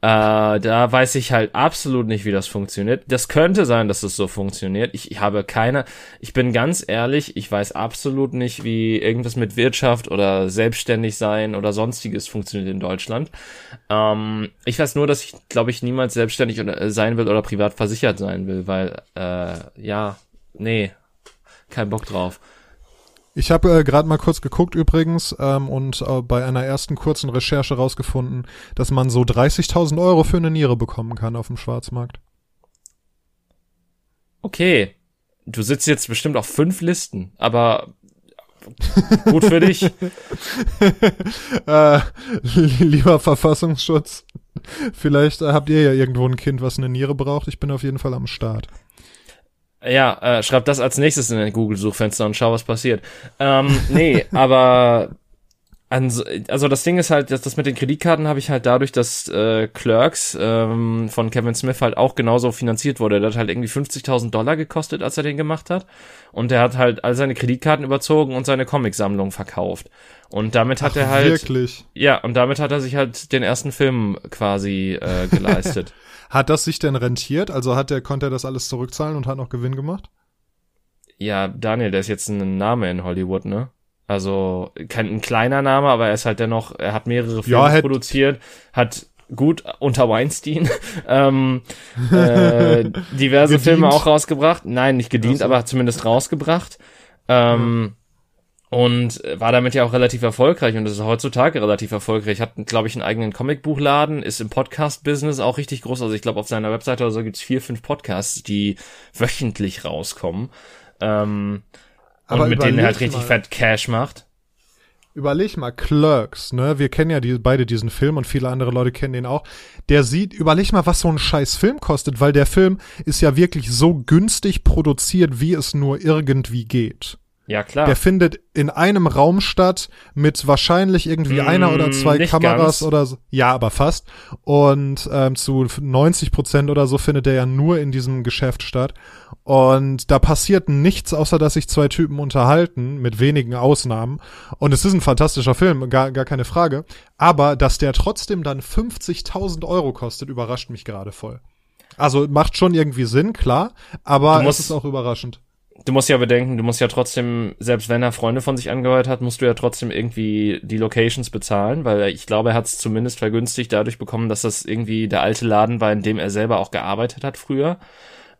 Äh, da weiß ich halt absolut nicht, wie das funktioniert. Das könnte sein, dass es so funktioniert. Ich, ich habe keine, ich bin ganz ehrlich, ich weiß absolut nicht, wie irgendwas mit Wirtschaft oder selbstständig sein oder sonstiges funktioniert in Deutschland. Ähm, ich weiß nur, dass ich, glaube ich, niemals selbstständig oder, äh, sein will oder privat versichert sein will, weil, äh, ja, nee, kein Bock drauf. Ich habe äh, gerade mal kurz geguckt übrigens ähm, und äh, bei einer ersten kurzen Recherche rausgefunden, dass man so dreißigtausend Euro für eine Niere bekommen kann auf dem Schwarzmarkt. Okay, du sitzt jetzt bestimmt auf fünf Listen, aber gut für dich. äh, lieber Verfassungsschutz, vielleicht äh, habt ihr ja irgendwo ein Kind, was eine Niere braucht. Ich bin auf jeden Fall am Start. Ja, äh, schreib das als nächstes in den Google-Suchfenster und schau, was passiert. Ähm, nee, aber ans- also das Ding ist halt, dass das mit den Kreditkarten habe ich halt dadurch, dass äh, Clerks ähm, von Kevin Smith halt auch genauso finanziert wurde. Der hat halt irgendwie fünfzigtausend Dollar gekostet, als er den gemacht hat. Und der hat halt all seine Kreditkarten überzogen und seine Comicsammlung verkauft. Und damit hat Ach, er halt... wirklich? Ja, und damit hat er sich halt den ersten Film quasi äh, geleistet. Hat das sich denn rentiert? Also hat der, konnte er das alles zurückzahlen und hat noch Gewinn gemacht? Ja, Daniel, der ist jetzt ein Name in Hollywood, ne? Also kein, ein kleiner Name, aber er ist halt dennoch, er hat mehrere Filme ja, hat produziert, hat gut unter Weinstein ähm, äh, diverse Filme auch rausgebracht. Nein, nicht gedient, also. aber hat zumindest rausgebracht. Ähm, ja. Und war damit ja auch relativ erfolgreich und ist heutzutage relativ erfolgreich. Hat, glaube ich, einen eigenen Comicbuchladen, ist im Podcast-Business auch richtig groß. Also ich glaube, auf seiner Webseite oder so gibt's vier, fünf Podcasts, die wöchentlich rauskommen. Ähm, aber und mit denen er halt richtig mal. fett Cash macht. Überleg mal, Clerks, ne? Wir kennen ja die, beide diesen Film und viele andere Leute kennen den auch. Der sieht, überleg mal, was so ein scheiß Film kostet, weil der Film ist ja wirklich so günstig produziert, wie es nur irgendwie geht. Ja, klar. Der findet in einem Raum statt mit wahrscheinlich irgendwie mm, einer oder zwei Kameras ganz. oder so. Ja, aber fast. Und ähm, zu neunzig Prozent oder so findet der ja nur in diesem Geschäft statt. Und da passiert nichts, außer dass sich zwei Typen unterhalten, mit wenigen Ausnahmen. Und es ist ein fantastischer Film, gar, gar keine Frage. Aber dass der trotzdem dann fünfzigtausend Euro kostet, überrascht mich gerade voll. Also macht schon irgendwie Sinn, klar. Aber es ist auch überraschend. Du musst ja bedenken, du musst ja trotzdem, selbst wenn er Freunde von sich angehört hat, musst du ja trotzdem irgendwie die Locations bezahlen, weil ich glaube, er hat es zumindest vergünstigt dadurch bekommen, dass das irgendwie der alte Laden war, in dem er selber auch gearbeitet hat früher.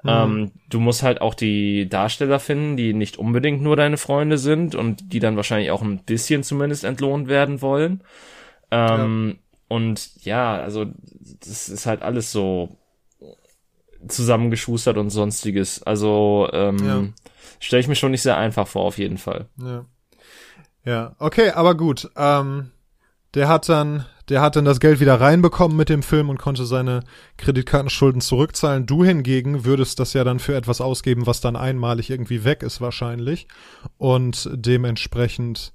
Mhm. Ähm, du musst halt auch die Darsteller finden, die nicht unbedingt nur deine Freunde sind und die dann wahrscheinlich auch ein bisschen zumindest entlohnt werden wollen. Ähm, ja. Und ja, also das ist halt alles so zusammengeschustert und sonstiges. Also ähm, ja. stelle ich mir schon nicht sehr einfach vor, auf jeden Fall. Ja, ja. Okay, aber gut. Ähm, der hat dann, der hat dann das Geld wieder reinbekommen mit dem Film und konnte seine Kreditkartenschulden zurückzahlen. Du hingegen würdest das ja dann für etwas ausgeben, was dann einmalig irgendwie weg ist wahrscheinlich. Und dementsprechend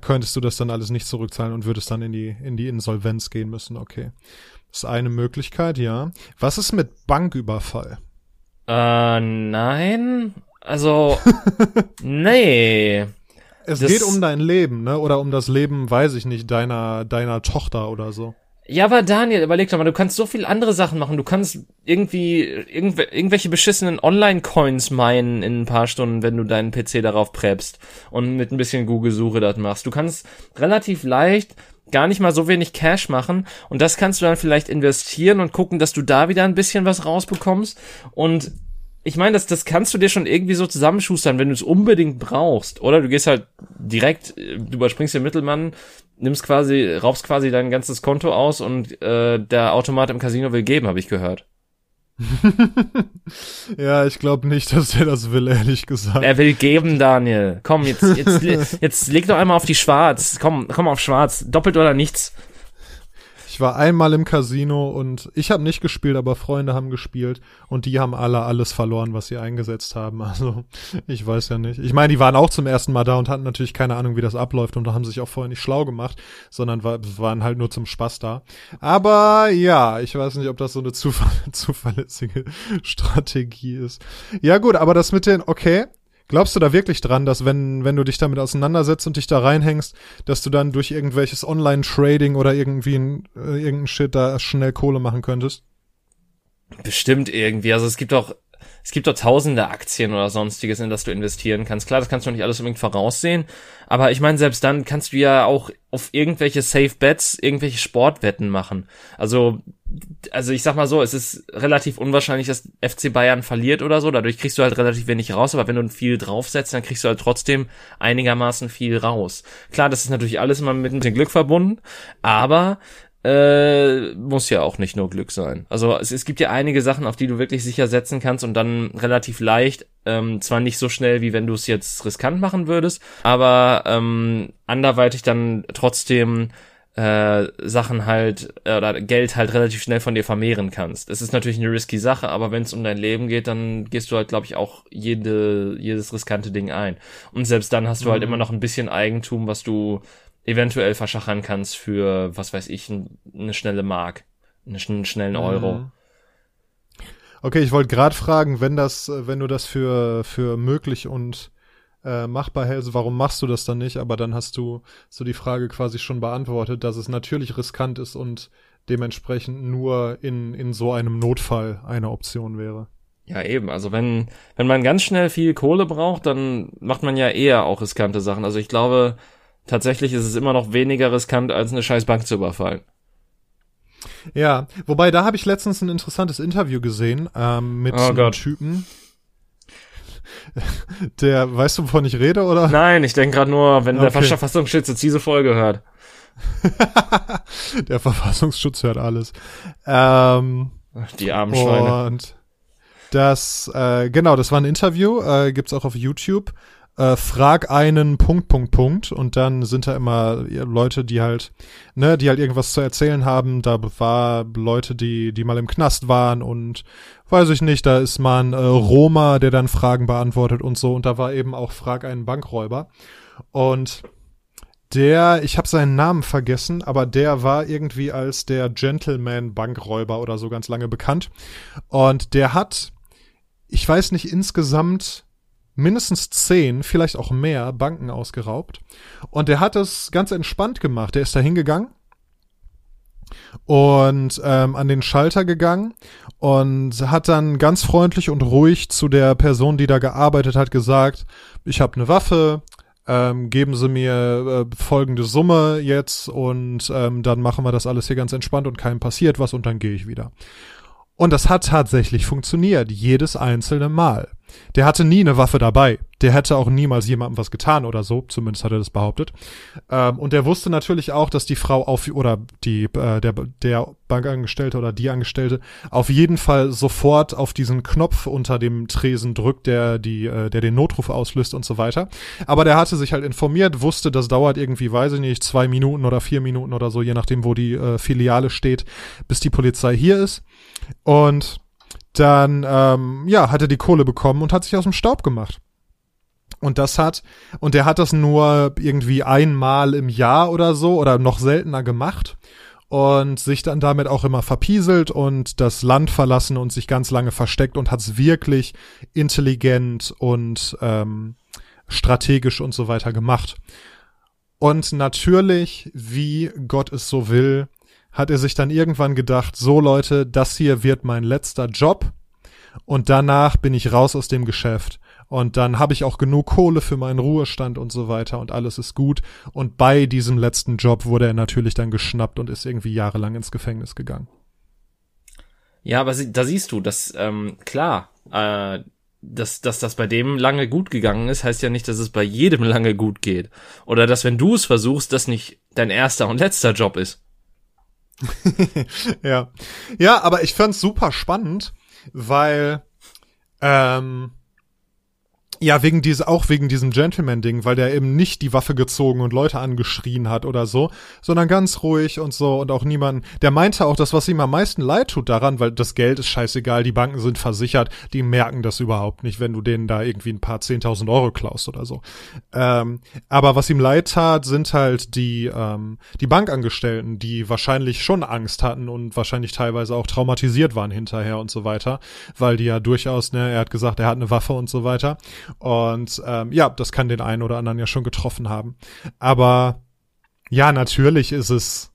könntest du das dann alles nicht zurückzahlen und würdest dann in die, in die Insolvenz gehen müssen. Okay. Ist eine Möglichkeit, ja. Was ist mit Banküberfall? Äh, nein. Also, nee. Es das geht um dein Leben, ne? Oder um das Leben, weiß ich nicht, deiner, deiner Tochter oder so. Ja, aber Daniel, überleg doch mal, du kannst so viel andere Sachen machen. Du kannst irgendwie irgendw- irgendwelche beschissenen Online-Coins minen in ein paar Stunden, wenn du deinen P C darauf preppst und mit ein bisschen Google-Suche das machst. Du kannst relativ leicht gar nicht mal so wenig Cash machen und das kannst du dann vielleicht investieren und gucken, dass du da wieder ein bisschen was rausbekommst und ich meine, das das kannst du dir schon irgendwie so zusammenschustern, wenn du es unbedingt brauchst, oder du gehst halt direkt, du überspringst den Mittelmann, nimmst quasi, raubst quasi dein ganzes Konto aus und äh, der Automat im Casino will geben, habe ich gehört. Ja, ich glaube nicht, dass der das will, ehrlich gesagt. Er will geben, Daniel. Komm, jetzt jetzt, jetzt leg doch einmal auf die Schwarz. Komm, komm auf Schwarz. Doppelt oder nichts. Ich Ich war einmal im Casino und ich habe nicht gespielt, aber Freunde haben gespielt und die haben alle alles verloren, was sie eingesetzt haben. Also ich weiß ja nicht. Ich meine, die waren auch zum ersten Mal da und hatten natürlich keine Ahnung, wie das abläuft und haben sich auch vorher nicht schlau gemacht, sondern war, waren halt nur zum Spaß da. Aber ja, ich weiß nicht, ob das so eine zuver- zuverlässige Strategie ist. Ja gut, aber das mit den, okay. Glaubst du da wirklich dran, dass wenn wenn du dich damit auseinandersetzt und dich da reinhängst, dass du dann durch irgendwelches Online-Trading oder irgendwie ein, äh, irgendein Shit da schnell Kohle machen könntest? Bestimmt irgendwie. Also es gibt doch es gibt doch tausende Aktien oder sonstiges, in das du investieren kannst. Klar, das kannst du nicht alles unbedingt voraussehen, aber ich meine, selbst dann kannst du ja auch auf irgendwelche Safe Bets, irgendwelche Sportwetten machen. Also also ich sag mal so, es ist relativ unwahrscheinlich, dass F C Bayern verliert oder so, dadurch kriegst du halt relativ wenig raus, aber wenn du viel draufsetzt, dann kriegst du halt trotzdem einigermaßen viel raus. Klar, das ist natürlich alles immer mit ein bisschen Glück verbunden, aber äh, muss ja auch nicht nur Glück sein. Also es, es gibt ja einige Sachen, auf die du wirklich sicher setzen kannst und dann relativ leicht, ähm, zwar nicht so schnell, wie wenn du es jetzt riskant machen würdest, aber ähm, anderweitig dann trotzdem Äh, Sachen halt äh, oder Geld halt relativ schnell von dir vermehren kannst. Es ist natürlich eine risky Sache, aber wenn es um dein Leben geht, dann gehst du halt, glaube ich, auch jede jedes riskante Ding ein. Und selbst dann hast du mhm. halt immer noch ein bisschen Eigentum, was du eventuell verschachern kannst für, was weiß ich, ein, eine schnelle Mark, einen, einen schnellen Euro. Mhm. Okay, ich wollte gerade fragen, wenn das, wenn du das für für möglich und Äh, machbar hältst, warum machst du das dann nicht? Aber dann hast du so die Frage quasi schon beantwortet, dass es natürlich riskant ist und dementsprechend nur in in so einem Notfall eine Option wäre. Ja, eben. Also wenn wenn man ganz schnell viel Kohle braucht, dann macht man ja eher auch riskante Sachen. Also ich glaube, tatsächlich ist es immer noch weniger riskant, als eine scheiß Bank zu überfallen. Ja, wobei, da habe ich letztens ein interessantes Interview gesehen ähm, mit oh einem Typen. Der, weißt du, wovon ich rede, oder? Nein, ich denke gerade nur, wenn okay. Der Verfassungsschutz jetzt diese Folge hört. Der Verfassungsschutz hört alles. Ähm, Die armen Schweine. Und das, äh, genau, das war ein Interview, äh, gibt's auch auf YouTube. Äh, frag einen Punkt, Punkt, Punkt. Und dann sind da immer Leute, die halt, ne, die halt irgendwas zu erzählen haben. Da war Leute, die, die mal im Knast waren und weiß ich nicht, da ist mal ein äh, Roma, der dann Fragen beantwortet und so. Und da war eben auch Frag einen Bankräuber. Und der, ich habe seinen Namen vergessen, aber der war irgendwie als der Gentleman-Bankräuber oder so ganz lange bekannt. Und der hat, ich weiß nicht, insgesamt mindestens zehn, vielleicht auch mehr Banken ausgeraubt. Und der hat es ganz entspannt gemacht. Der ist da hingegangen und ähm, an den Schalter gegangen und hat dann ganz freundlich und ruhig zu der Person, die da gearbeitet hat, gesagt, ich habe eine Waffe, ähm, geben Sie mir äh, folgende Summe jetzt und ähm, dann machen wir das alles hier ganz entspannt und keinem passiert was und dann gehe ich wieder. Und das hat tatsächlich funktioniert, jedes einzelne Mal. Der hatte nie eine Waffe dabei. Der hätte auch niemals jemandem was getan oder so, zumindest hat er das behauptet. Ähm, und er wusste natürlich auch, dass die Frau auf oder die äh, der, der Bankangestellte oder die Angestellte auf jeden Fall sofort auf diesen Knopf unter dem Tresen drückt, der die äh, der den Notruf auslöst und so weiter. Aber der hatte sich halt informiert, wusste, das dauert irgendwie, weiß ich nicht, zwei Minuten oder vier Minuten oder so, je nachdem, wo die äh, Filiale steht, bis die Polizei hier ist. Und dann, ähm, ja, hat er die Kohle bekommen und hat sich aus dem Staub gemacht. Und das hat, und er hat das nur irgendwie einmal im Jahr oder so oder noch seltener gemacht und sich dann damit auch immer verpieselt und das Land verlassen und sich ganz lange versteckt und hat's wirklich intelligent und ähm, strategisch und so weiter gemacht. Und natürlich, wie Gott es so will, hat er sich dann irgendwann gedacht, so Leute, das hier wird mein letzter Job und danach bin ich raus aus dem Geschäft und dann habe ich auch genug Kohle für meinen Ruhestand und so weiter und alles ist gut. Und bei diesem letzten Job wurde er natürlich dann geschnappt und ist irgendwie jahrelang ins Gefängnis gegangen. Ja, aber da siehst du, dass ähm, klar, äh, dass, dass das bei dem lange gut gegangen ist, heißt ja nicht, dass es bei jedem lange gut geht oder dass, wenn du es versuchst, das nicht dein erster und letzter Job ist. ja, ja, aber ich fand's super spannend, weil ähm, Ja, wegen diese, auch wegen diesem Gentleman-Ding, weil der eben nicht die Waffe gezogen und Leute angeschrien hat oder so, sondern ganz ruhig und so und auch niemanden. Der meinte auch, das, was ihm am meisten leid tut daran, weil das Geld ist scheißegal, die Banken sind versichert, die merken das überhaupt nicht, wenn du denen da irgendwie ein paar zehntausend Euro klaust oder so. Ähm, aber was ihm leid tat, sind halt die, ähm, die Bankangestellten, die wahrscheinlich schon Angst hatten und wahrscheinlich teilweise auch traumatisiert waren hinterher und so weiter, weil die ja durchaus, ne, er hat gesagt, er hat eine Waffe und so weiter. Und ähm, ja, das kann den einen oder anderen ja schon getroffen haben. Aber ja, natürlich ist es,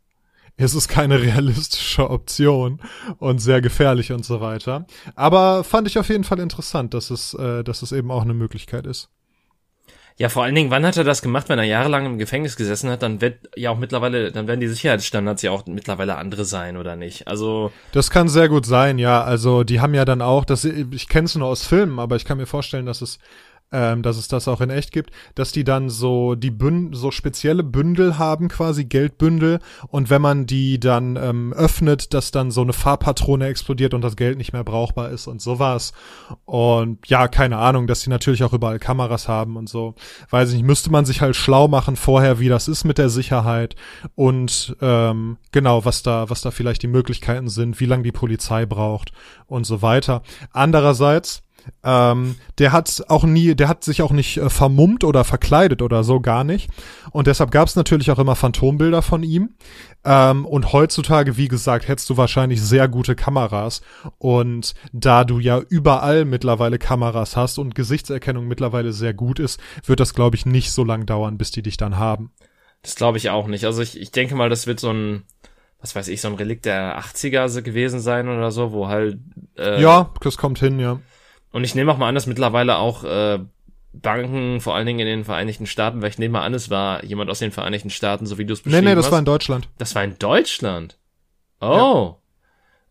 ist es keine realistische Option und sehr gefährlich und so weiter. Aber fand ich auf jeden Fall interessant, dass es, äh, dass es eben auch eine Möglichkeit ist. Ja, vor allen Dingen, wann hat er das gemacht, wenn er jahrelang im Gefängnis gesessen hat, dann wird ja auch mittlerweile, dann werden die Sicherheitsstandards ja auch mittlerweile andere sein, oder nicht? Also das kann sehr gut sein, ja. Also die haben ja dann auch, das, ich kenne es nur aus Filmen, aber ich kann mir vorstellen, dass es, ähm, dass es das auch in echt gibt, dass die dann so die Bünd- so spezielle Bündel haben, quasi Geldbündel, und wenn man die dann ähm, öffnet, dass dann so eine Farbpatrone explodiert und das Geld nicht mehr brauchbar ist und sowas. Und ja, keine Ahnung, dass die natürlich auch überall Kameras haben und so. Weiß ich nicht, müsste man sich halt schlau machen vorher, wie das ist mit der Sicherheit und ähm, genau, was da, was da vielleicht die Möglichkeiten sind, wie lange die Polizei braucht und so weiter. Andererseits Ähm, der hat auch nie, der hat sich auch nicht äh, vermummt oder verkleidet oder so, gar nicht. Und deshalb gab es natürlich auch immer Phantombilder von ihm. Ähm, und heutzutage, wie gesagt, hättest du wahrscheinlich sehr gute Kameras. Und da du ja überall mittlerweile Kameras hast und Gesichtserkennung mittlerweile sehr gut ist, wird das, glaube ich, nicht so lang dauern, bis die dich dann haben. Das glaube ich auch nicht. Also ich, ich denke mal, das wird so ein, was weiß ich, so ein Relikt der achtziger gewesen sein oder so, wo halt äh ja, das kommt hin, ja. Und ich nehme auch mal an, dass mittlerweile auch äh, Banken, vor allen Dingen in den Vereinigten Staaten, weil ich nehme mal an, es war jemand aus den Vereinigten Staaten, so wie du es beschrieben hast. Nee, nee, das hast. war in Deutschland. Das war in Deutschland? Oh.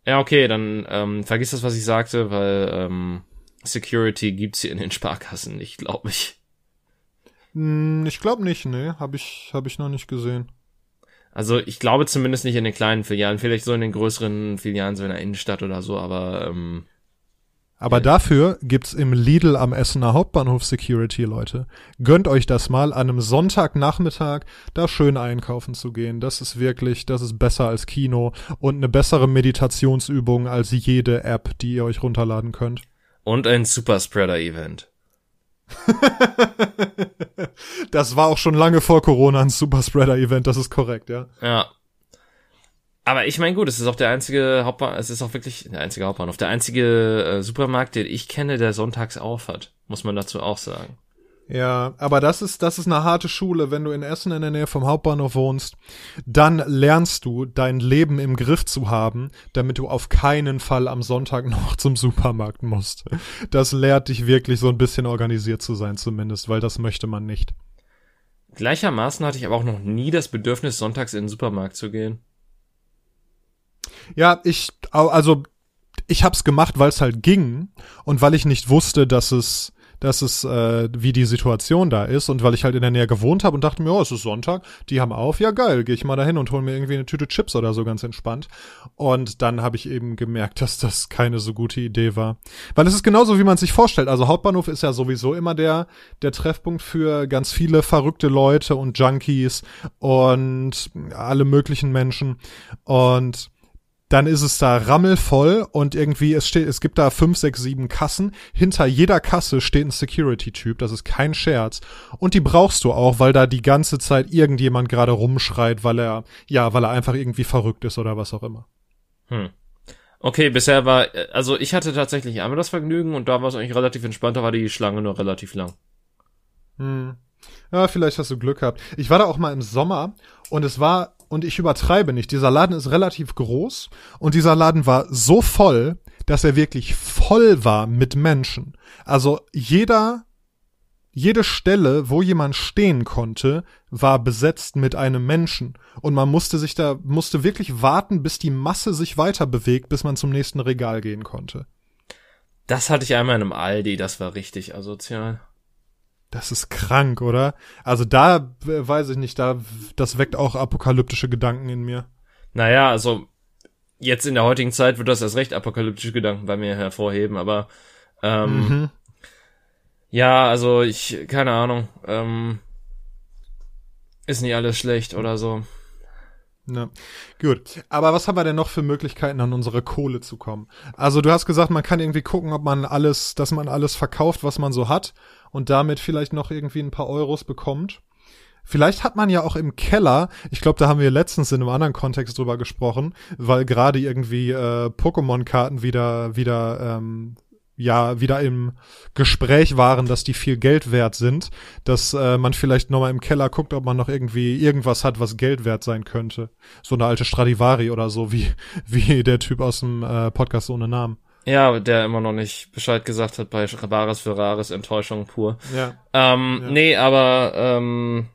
Ja, ja, okay, dann ähm, vergiss das, was ich sagte, weil ähm, Security gibt's hier in den Sparkassen nicht, glaube ich. Ich glaube nicht, nee, habe ich, hab ich noch nicht gesehen. Also ich glaube zumindest nicht in den kleinen Filialen, vielleicht so in den größeren Filialen, so in der Innenstadt oder so, aber ähm, Aber ja. Dafür gibt's im Lidl am Essener Hauptbahnhof Security, Leute. Gönnt euch das mal, an einem Sonntagnachmittag da schön einkaufen zu gehen. Das ist wirklich, das ist besser als Kino und eine bessere Meditationsübung als jede App, die ihr euch runterladen könnt. Und ein Superspreader-Event. Das war auch schon lange vor Corona ein Superspreader-Event, das ist korrekt, ja. Ja. Aber ich meine, gut, es ist auch der einzige Hauptbahnhof, es ist auch wirklich der einzige Hauptbahnhof, der einzige äh, Supermarkt, den ich kenne, der sonntags auf hat, muss man dazu auch sagen. Ja, aber das ist, das ist eine harte Schule. Wenn du in Essen in der Nähe vom Hauptbahnhof wohnst, dann lernst du, dein Leben im Griff zu haben, damit du auf keinen Fall am Sonntag noch zum Supermarkt musst. Das lehrt dich wirklich so ein bisschen organisiert zu sein zumindest, weil das möchte man nicht. Gleichermaßen hatte ich aber auch noch nie das Bedürfnis, sonntags in den Supermarkt zu gehen. Ja, ich, also, ich hab's gemacht, weil es halt ging und weil ich nicht wusste, dass es, dass es, äh, wie die Situation da ist und weil ich halt in der Nähe gewohnt habe und dachte mir, oh, es ist Sonntag, die haben auf, ja geil, gehe ich mal dahin und hol mir irgendwie eine Tüte Chips oder so ganz entspannt. Und dann habe ich eben gemerkt, dass das keine so gute Idee war. Weil es ist genauso, wie man sich vorstellt. Also Hauptbahnhof ist ja sowieso immer der, der Treffpunkt für ganz viele verrückte Leute und Junkies und alle möglichen Menschen und dann ist es da rammelvoll und irgendwie, es steht, es gibt da fünf, sechs, sieben Kassen. Hinter jeder Kasse steht ein Security-Typ, das ist kein Scherz. Und die brauchst du auch, weil da die ganze Zeit irgendjemand gerade rumschreit, weil er, ja, weil er einfach irgendwie verrückt ist oder was auch immer. Hm. Okay, bisher war, also ich hatte tatsächlich einmal das Vergnügen und da war es eigentlich relativ entspannt, da war die Schlange nur relativ lang. Hm. Ja, vielleicht hast du Glück gehabt. Ich war da auch mal im Sommer und es war, und ich übertreibe nicht, dieser Laden ist relativ groß und dieser Laden war so voll, dass er wirklich voll war mit Menschen. Also jeder, jede Stelle, wo jemand stehen konnte, war besetzt mit einem Menschen. Und man musste sich da, musste wirklich warten, bis die Masse sich weiter bewegt, bis man zum nächsten Regal gehen konnte. Das hatte ich einmal in einem Aldi, das war richtig asozial. Das ist krank, oder? Also da, weiß ich nicht, da das weckt auch apokalyptische Gedanken in mir. Naja, also jetzt in der heutigen Zeit wird das erst recht apokalyptische Gedanken bei mir hervorheben, aber ähm, mhm. Ja, also ich, keine Ahnung, ähm, ist nicht alles schlecht oder so. Ne. Gut, aber was haben wir denn noch für Möglichkeiten, an unsere Kohle zu kommen? Also du hast gesagt, man kann irgendwie gucken, ob man alles, dass man alles verkauft, was man so hat und damit vielleicht noch irgendwie ein paar Euros bekommt. Vielleicht hat man ja auch im Keller, ich glaube, da haben wir letztens in einem anderen Kontext drüber gesprochen, weil gerade irgendwie äh, Pokémon-Karten wieder, wieder, ähm, ja, wieder im Gespräch waren, dass die viel Geld wert sind, dass äh, man vielleicht nochmal im Keller guckt, ob man noch irgendwie irgendwas hat, was Geld wert sein könnte. So eine alte Stradivari oder so, wie, wie der Typ aus dem äh, Podcast ohne Namen. Ja, der immer noch nicht Bescheid gesagt hat bei Rares für Rares, Enttäuschung pur. Ja. Ähm, ja. Nee, aber, ähm,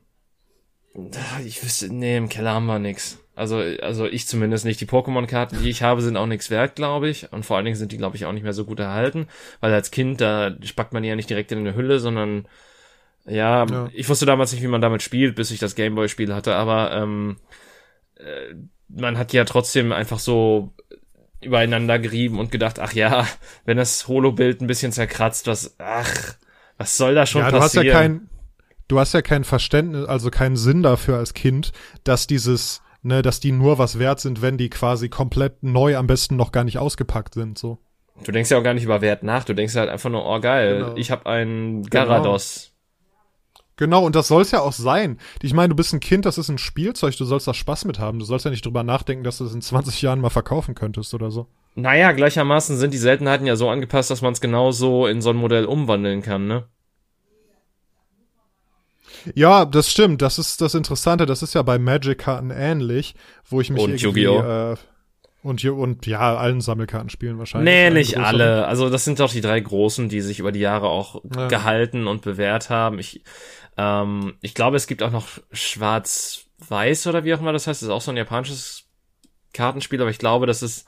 ich wüsste, nee, im Keller haben wir nix. Also, also ich zumindest nicht. Die Pokémon-Karten, die ich habe, sind auch nichts wert, glaube ich. Und vor allen Dingen sind die, glaube ich, auch nicht mehr so gut erhalten. Weil als Kind, da spackt man die ja nicht direkt in eine Hülle, sondern, ja, ja. Ich wusste damals nicht, wie man damit spielt, bis ich das Gameboy-Spiel hatte. Aber ähm, äh, man hat ja trotzdem einfach so übereinander gerieben und gedacht, ach ja, wenn das Holo-Bild ein bisschen zerkratzt, was, ach, was soll da schon ja, passieren? Du hast ja kein Du hast ja kein Verständnis, also keinen Sinn dafür als Kind, dass dieses, ne, dass die nur was wert sind, wenn die quasi komplett neu, am besten noch gar nicht ausgepackt sind, so. Du denkst ja auch gar nicht über Wert nach, du denkst halt einfach nur, oh geil, genau. Ich habe einen Gyarados. Genau. genau, und das soll's ja auch sein. Ich meine, du bist ein Kind, das ist ein Spielzeug, du sollst da Spaß mit haben, du sollst ja nicht drüber nachdenken, dass du es in zwanzig Jahren mal verkaufen könntest oder so. Naja, gleichermaßen sind die Seltenheiten ja so angepasst, dass man es genauso in so ein Modell umwandeln kann, ne? Ja, das stimmt. Das ist das Interessante. Das ist ja bei Magic-Karten ähnlich, wo ich mich und irgendwie... Yu-Gi-Oh. Äh, und, und ja, allen Sammelkarten spielen wahrscheinlich. Nee, nicht alle. Also das sind doch die drei Großen, die sich über die Jahre auch ja. gehalten und bewährt haben. Ich ähm, ich glaube, es gibt auch noch Schwarz-Weiß oder wie auch immer das heißt. Das ist auch so ein japanisches Kartenspiel, aber ich glaube, das ist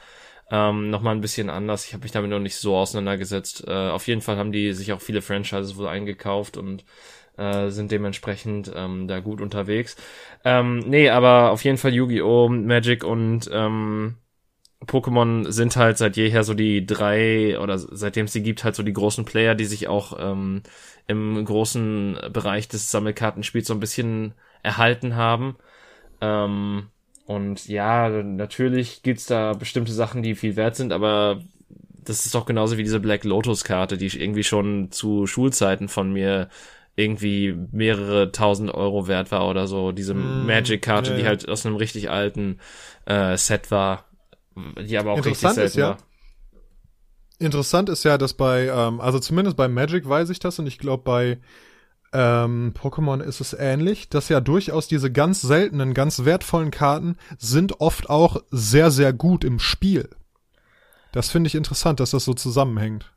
ähm, nochmal ein bisschen anders. Ich habe mich damit noch nicht so auseinandergesetzt. Äh, auf jeden Fall haben die sich auch viele Franchises wohl eingekauft und Äh, sind dementsprechend ähm, da gut unterwegs. Ähm, nee, aber auf jeden Fall Yu-Gi-Oh!, Magic und ähm, Pokémon sind halt seit jeher so die drei, oder seitdem es die gibt, halt so die großen Player, die sich auch ähm, im großen Bereich des Sammelkartenspiels so ein bisschen erhalten haben. Ähm, und ja, natürlich gibt's da bestimmte Sachen, die viel wert sind, aber das ist doch genauso wie diese Black Lotus-Karte, die ich irgendwie schon zu Schulzeiten von mir irgendwie mehrere tausend Euro wert war oder so, diese mm, Magic-Karte, ja, ja. die halt aus einem richtig alten äh, Set war, die aber auch richtig selten ist, ja, war. Interessant ist ja, dass bei, ähm, also zumindest bei Magic weiß ich das und ich glaube bei ähm, Pokémon ist es ähnlich, dass ja durchaus diese ganz seltenen, ganz wertvollen Karten sind oft auch sehr, sehr gut im Spiel. Das finde ich interessant, dass das so zusammenhängt.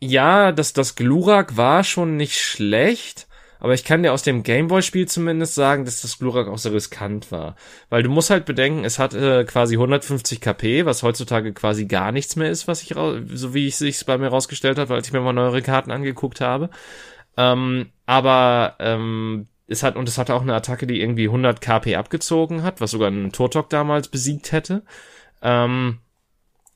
Ja, das, das Glurak war schon nicht schlecht, aber ich kann dir aus dem Gameboy-Spiel zumindest sagen, dass das Glurak auch sehr riskant war. Weil du musst halt bedenken, es hatte quasi hundertfünfzig K P, was heutzutage quasi gar nichts mehr ist, was ich raus, so wie ich es bei mir rausgestellt habe, als ich mir mal neuere Karten angeguckt habe. Ähm, aber ähm, es hat, und es hatte auch eine Attacke, die irgendwie hundert K P abgezogen hat, was sogar einen Tortok damals besiegt hätte. Ähm,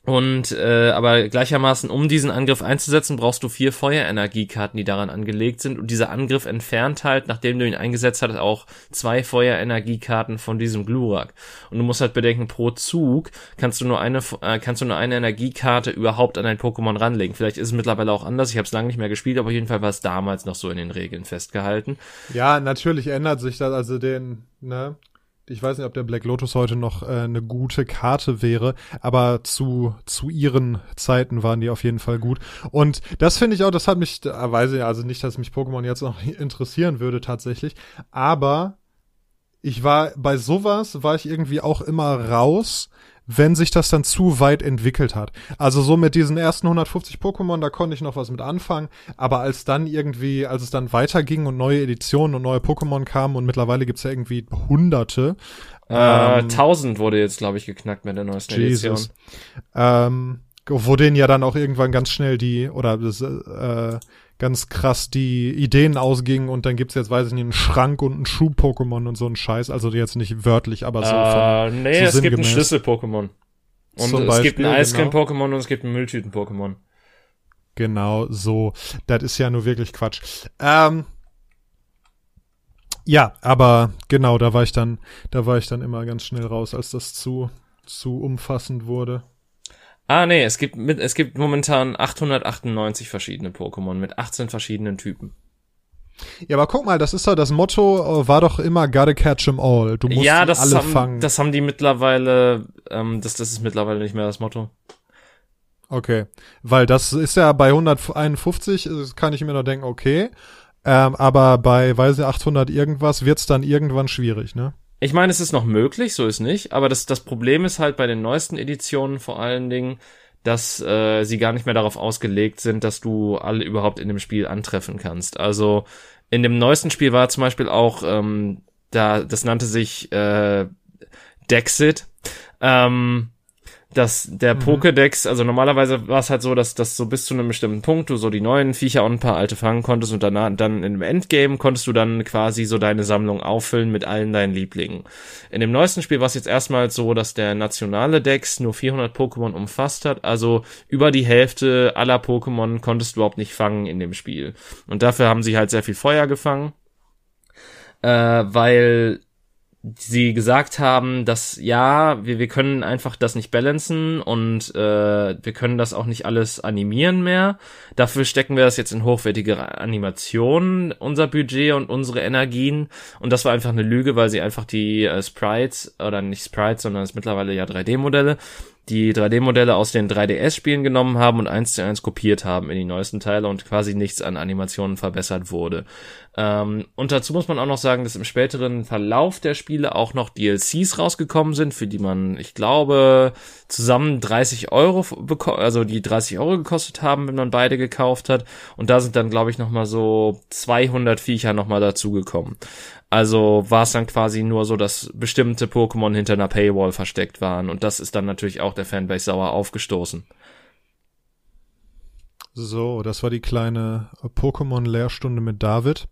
Und äh, aber gleichermaßen, um diesen Angriff einzusetzen, brauchst du vier Feuerenergiekarten, die daran angelegt sind. Und dieser Angriff entfernt halt, nachdem du ihn eingesetzt hast, auch zwei Feuerenergiekarten von diesem Glurak. Und du musst halt bedenken, pro Zug kannst du nur eine äh, kannst du nur eine Energiekarte überhaupt an dein Pokémon ranlegen. Vielleicht ist es mittlerweile auch anders, ich habe es lange nicht mehr gespielt, aber auf jeden Fall war es damals noch so in den Regeln festgehalten. Ja, natürlich ändert sich das, also den, ne? Ich weiß nicht, ob der Black Lotus heute noch äh, eine gute Karte wäre, aber zu zu ihren Zeiten waren die auf jeden Fall gut. Und das finde ich auch, das hat mich, äh, weiß ich also nicht, dass mich Pokémon jetzt noch interessieren würde tatsächlich, aber ich war, bei sowas war ich irgendwie auch immer raus, wenn sich das dann zu weit entwickelt hat. Also so mit diesen ersten hundertfünfzig Pokémon, da konnte ich noch was mit anfangen, aber als dann irgendwie, als es dann weiterging und neue Editionen und neue Pokémon kamen und mittlerweile gibt's ja irgendwie Hunderte. Äh, ähm, tausend wurde jetzt, glaube ich, geknackt mit der neuesten Edition. Ähm, wo denen ja dann auch irgendwann ganz schnell die, oder das, äh, ganz krass die Ideen ausgingen und dann gibt's jetzt, weiß ich nicht, einen Schrank und einen Schuh-Pokémon und so einen Scheiß, also jetzt nicht wörtlich, aber so uh, von, nee, so es sinngemäß. Gibt ein Schlüssel-Pokémon. Und Zum es Beispiel, gibt ein Eiscreme-Pokémon genau. und es gibt ein Mülltüten-Pokémon. Genau so. Das ist ja nur wirklich Quatsch. Ähm, ja, aber genau, da war ich dann, da war ich dann immer ganz schnell raus, als das zu, zu umfassend wurde. Ah, nee, es gibt mit, es gibt momentan achthundertachtundneunzig verschiedene Pokémon mit achtzehn verschiedenen Typen. Ja, aber guck mal, das ist doch das Motto, war doch immer gotta catch 'em all. Du musst ja, das alle haben, fangen. Das haben die mittlerweile, ähm, das, das ist mittlerweile nicht mehr das Motto. Okay, weil das ist ja bei hunderteinundfünfzig, kann ich mir noch denken, okay, ähm, aber bei, weiß nicht, achthundert irgendwas wird's dann irgendwann schwierig, ne? Ich meine, es ist noch möglich, so ist nicht, aber das, das Problem ist halt bei den neuesten Editionen vor allen Dingen, dass äh, sie gar nicht mehr darauf ausgelegt sind, dass du alle überhaupt in dem Spiel antreffen kannst. Also in dem neuesten Spiel war zum Beispiel auch, ähm, da das nannte sich äh, Dexit, ähm, dass der mhm. Pokédex, also normalerweise war es halt so, dass das so bis zu einem bestimmten Punkt du so die neuen Viecher und ein paar alte fangen konntest und danach dann in dem Endgame konntest du dann quasi so deine Sammlung auffüllen mit allen deinen Lieblingen. In dem neuesten Spiel war es jetzt erstmal so, dass der nationale Dex nur vierhundert Pokémon umfasst hat, also über die Hälfte aller Pokémon konntest du überhaupt nicht fangen in dem Spiel. Und dafür haben sie halt sehr viel Feuer gefangen, äh, weil sie gesagt haben, dass ja, wir, wir können einfach das nicht balancen und äh, wir können das auch nicht alles animieren mehr. Dafür stecken wir das jetzt in hochwertige Animationen, unser Budget und unsere Energien. Und das war einfach eine Lüge, weil sie einfach die äh, Sprites, oder nicht Sprites, sondern es mittlerweile ja drei D-Modelle, die drei D-Modelle aus den drei D S-Spielen genommen haben und eins zu eins kopiert haben in die neuesten Teile und quasi nichts an Animationen verbessert wurde. Ähm, und dazu muss man auch noch sagen, dass im späteren Verlauf der Spiele auch noch D L Cs rausgekommen sind, für die man, ich glaube, zusammen dreißig Euro, beko- also die dreißig Euro gekostet haben, wenn man beide gekauft hat. Und da sind dann, glaube ich, nochmal so zweihundert Viecher nochmal dazugekommen. Also war es dann quasi nur so, dass bestimmte Pokémon hinter einer Paywall versteckt waren. Und das ist dann natürlich auch der Fanbase sauer aufgestoßen. So, das war die kleine Pokémon-Lehrstunde mit David.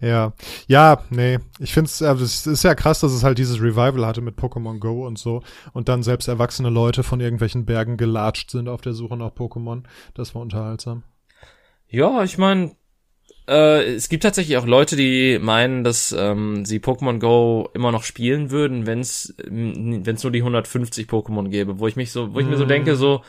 ja, ja, nee. Ich finde es, es ist ja krass, dass es halt dieses Revival hatte mit Pokémon Go und so. Und dann selbst erwachsene Leute von irgendwelchen Bergen gelatscht sind auf der Suche nach Pokémon. Das war unterhaltsam. Ja, ich meine, es gibt tatsächlich auch Leute, die meinen, dass ähm, sie Pokémon Go immer noch spielen würden, wenn es wenn's nur die hundertfünfzig Pokémon gäbe, wo ich mich so, wo ich mm. mir so denke, so,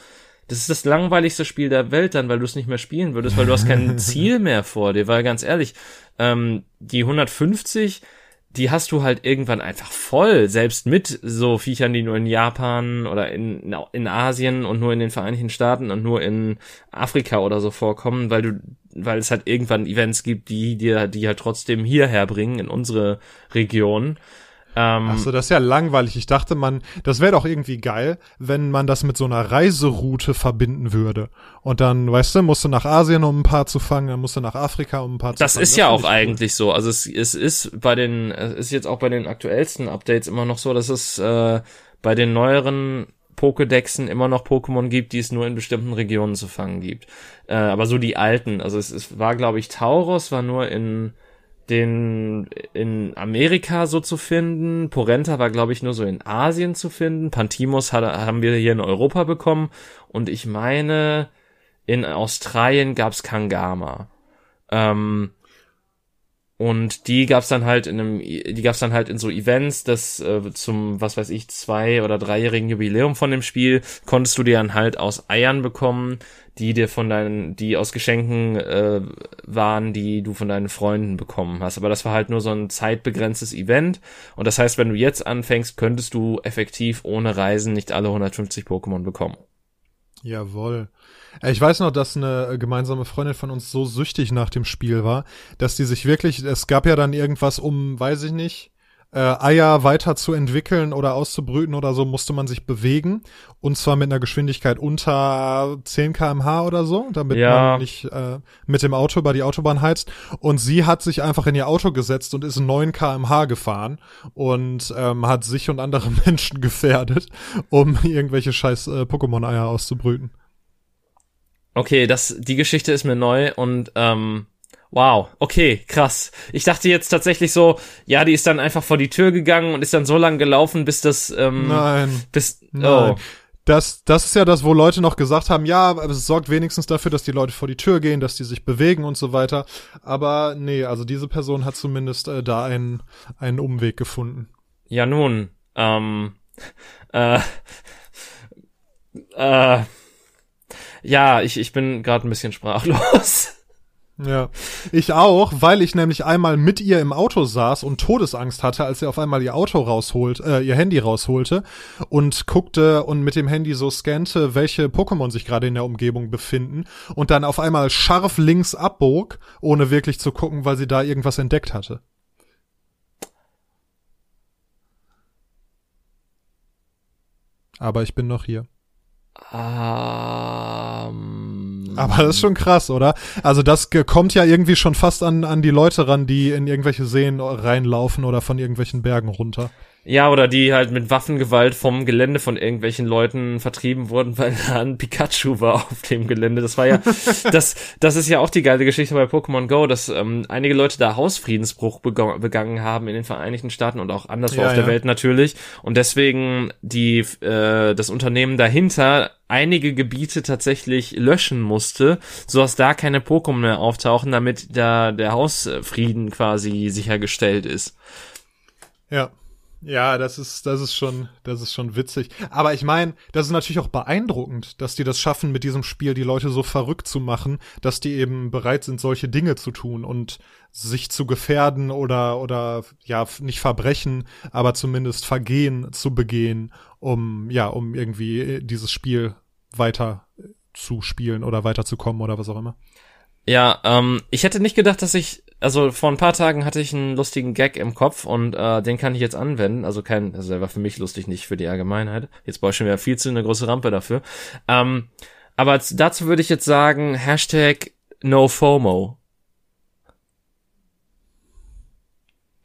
das ist das langweiligste Spiel der Welt dann, weil du es nicht mehr spielen würdest, weil du hast kein Ziel mehr vor dir, weil ganz ehrlich, ähm, die hundertfünfzig, die hast du halt irgendwann einfach voll, selbst mit so Viechern, die nur in Japan oder in in Asien und nur in den Vereinigten Staaten und nur in Afrika oder so vorkommen, weil du weil es halt irgendwann Events gibt, die dir die halt trotzdem hierher bringen, in unsere Region. Ähm, Achso, das ist ja langweilig. Ich dachte, man, das wäre doch irgendwie geil, wenn man das mit so einer Reiseroute verbinden würde. Und dann, weißt du, musst du nach Asien, um ein paar zu fangen, dann musst du nach Afrika, um ein paar zu das fangen. Ist das ist ja auch eigentlich cool. So. Also es, es ist bei den, es ist jetzt auch bei den aktuellsten Updates immer noch so, dass es äh, bei den neueren Pokédexen immer noch Pokémon gibt, die es nur in bestimmten Regionen zu fangen gibt. Äh, aber so die alten. Also es, es war, glaube ich, Tauros war nur in den in Amerika so zu finden. Porenta war, glaube ich, nur so in Asien zu finden. Pantimos hat, haben wir hier in Europa bekommen. Und ich meine, in Australien gab's Kangama. Ähm, Und die gab's dann halt in einem, die gab's dann halt in so Events, das äh, zum, was weiß ich, zwei- oder dreijährigen Jubiläum von dem Spiel konntest du dir dann halt aus Eiern bekommen, die dir von deinen, die aus Geschenken äh, waren, die du von deinen Freunden bekommen hast. Aber das war halt nur so ein zeitbegrenztes Event. Und das heißt, wenn du jetzt anfängst, könntest du effektiv ohne Reisen nicht alle hundertfünfzig Pokémon bekommen. Jawohl. Ich weiß noch, dass eine gemeinsame Freundin von uns so süchtig nach dem Spiel war, dass die sich wirklich, es gab ja dann irgendwas um, weiß ich nicht, äh, Eier weiter zu entwickeln oder auszubrüten oder so, musste man sich bewegen. Und zwar mit einer Geschwindigkeit unter zehn Kilometer pro Stunde oder so, damit ja. man nicht äh, mit dem Auto über die Autobahn heizt. Und sie hat sich einfach in ihr Auto gesetzt und ist neun Kilometer pro Stunde gefahren und ähm, hat sich und andere Menschen gefährdet, um irgendwelche scheiß äh, Pokémon-Eier auszubrüten. Okay, das, die Geschichte ist mir neu und, ähm, wow, okay, krass. Ich dachte jetzt tatsächlich so, ja, die ist dann einfach vor die Tür gegangen und ist dann so lang gelaufen, bis das, ähm, nein, bis, oh. Nein. Das, das ist ja das, wo Leute noch gesagt haben, ja, es sorgt wenigstens dafür, dass die Leute vor die Tür gehen, dass die sich bewegen und so weiter. Aber nee, also diese Person hat zumindest äh, da einen, einen Umweg gefunden. Ja, nun, ähm, äh, äh, ja, ich, ich bin gerade ein bisschen sprachlos. Ja, ich auch, weil ich nämlich einmal mit ihr im Auto saß und Todesangst hatte, als sie auf einmal ihr Auto rausholt, äh, ihr Handy rausholte und guckte und mit dem Handy so scannte, welche Pokémon sich gerade in der Umgebung befinden und dann auf einmal scharf links abbog, ohne wirklich zu gucken, weil sie da irgendwas entdeckt hatte. Aber ich bin noch hier. Um. Aber das ist schon krass, oder? Also das kommt ja irgendwie schon fast an, an die Leute ran, die in irgendwelche Seen reinlaufen oder von irgendwelchen Bergen runter. Ja, oder die halt mit Waffengewalt vom Gelände von irgendwelchen Leuten vertrieben wurden, weil da ein Pikachu war auf dem Gelände. Das war ja, das das ist ja auch die geile Geschichte bei Pokémon Go, dass ähm, einige Leute da Hausfriedensbruch beg- begangen haben in den Vereinigten Staaten und auch anderswo ja, auf ja. der Welt natürlich. Und deswegen die äh, das Unternehmen dahinter einige Gebiete tatsächlich löschen musste, so dass da keine Pokémon mehr auftauchen, damit da der Hausfrieden quasi sichergestellt ist. Ja. Ja, das ist, das ist schon, das ist schon witzig. Aber ich meine, das ist natürlich auch beeindruckend, dass die das schaffen, mit diesem Spiel die Leute so verrückt zu machen, dass die eben bereit sind, solche Dinge zu tun und sich zu gefährden oder, oder, ja, nicht Verbrechen, aber zumindest Vergehen zu begehen, um, ja, um irgendwie dieses Spiel weiter zu spielen oder weiterzukommen oder was auch immer. Ja, ähm, ich hätte nicht gedacht, dass ich, also vor ein paar Tagen hatte ich einen lustigen Gag im Kopf und äh, den kann ich jetzt anwenden. Also kein, also der war für mich lustig, nicht für die Allgemeinheit. Jetzt brauche ich schon wieder viel zu eine große Rampe dafür. Ähm, aber dazu würde ich jetzt sagen, Hashtag NoFOMO.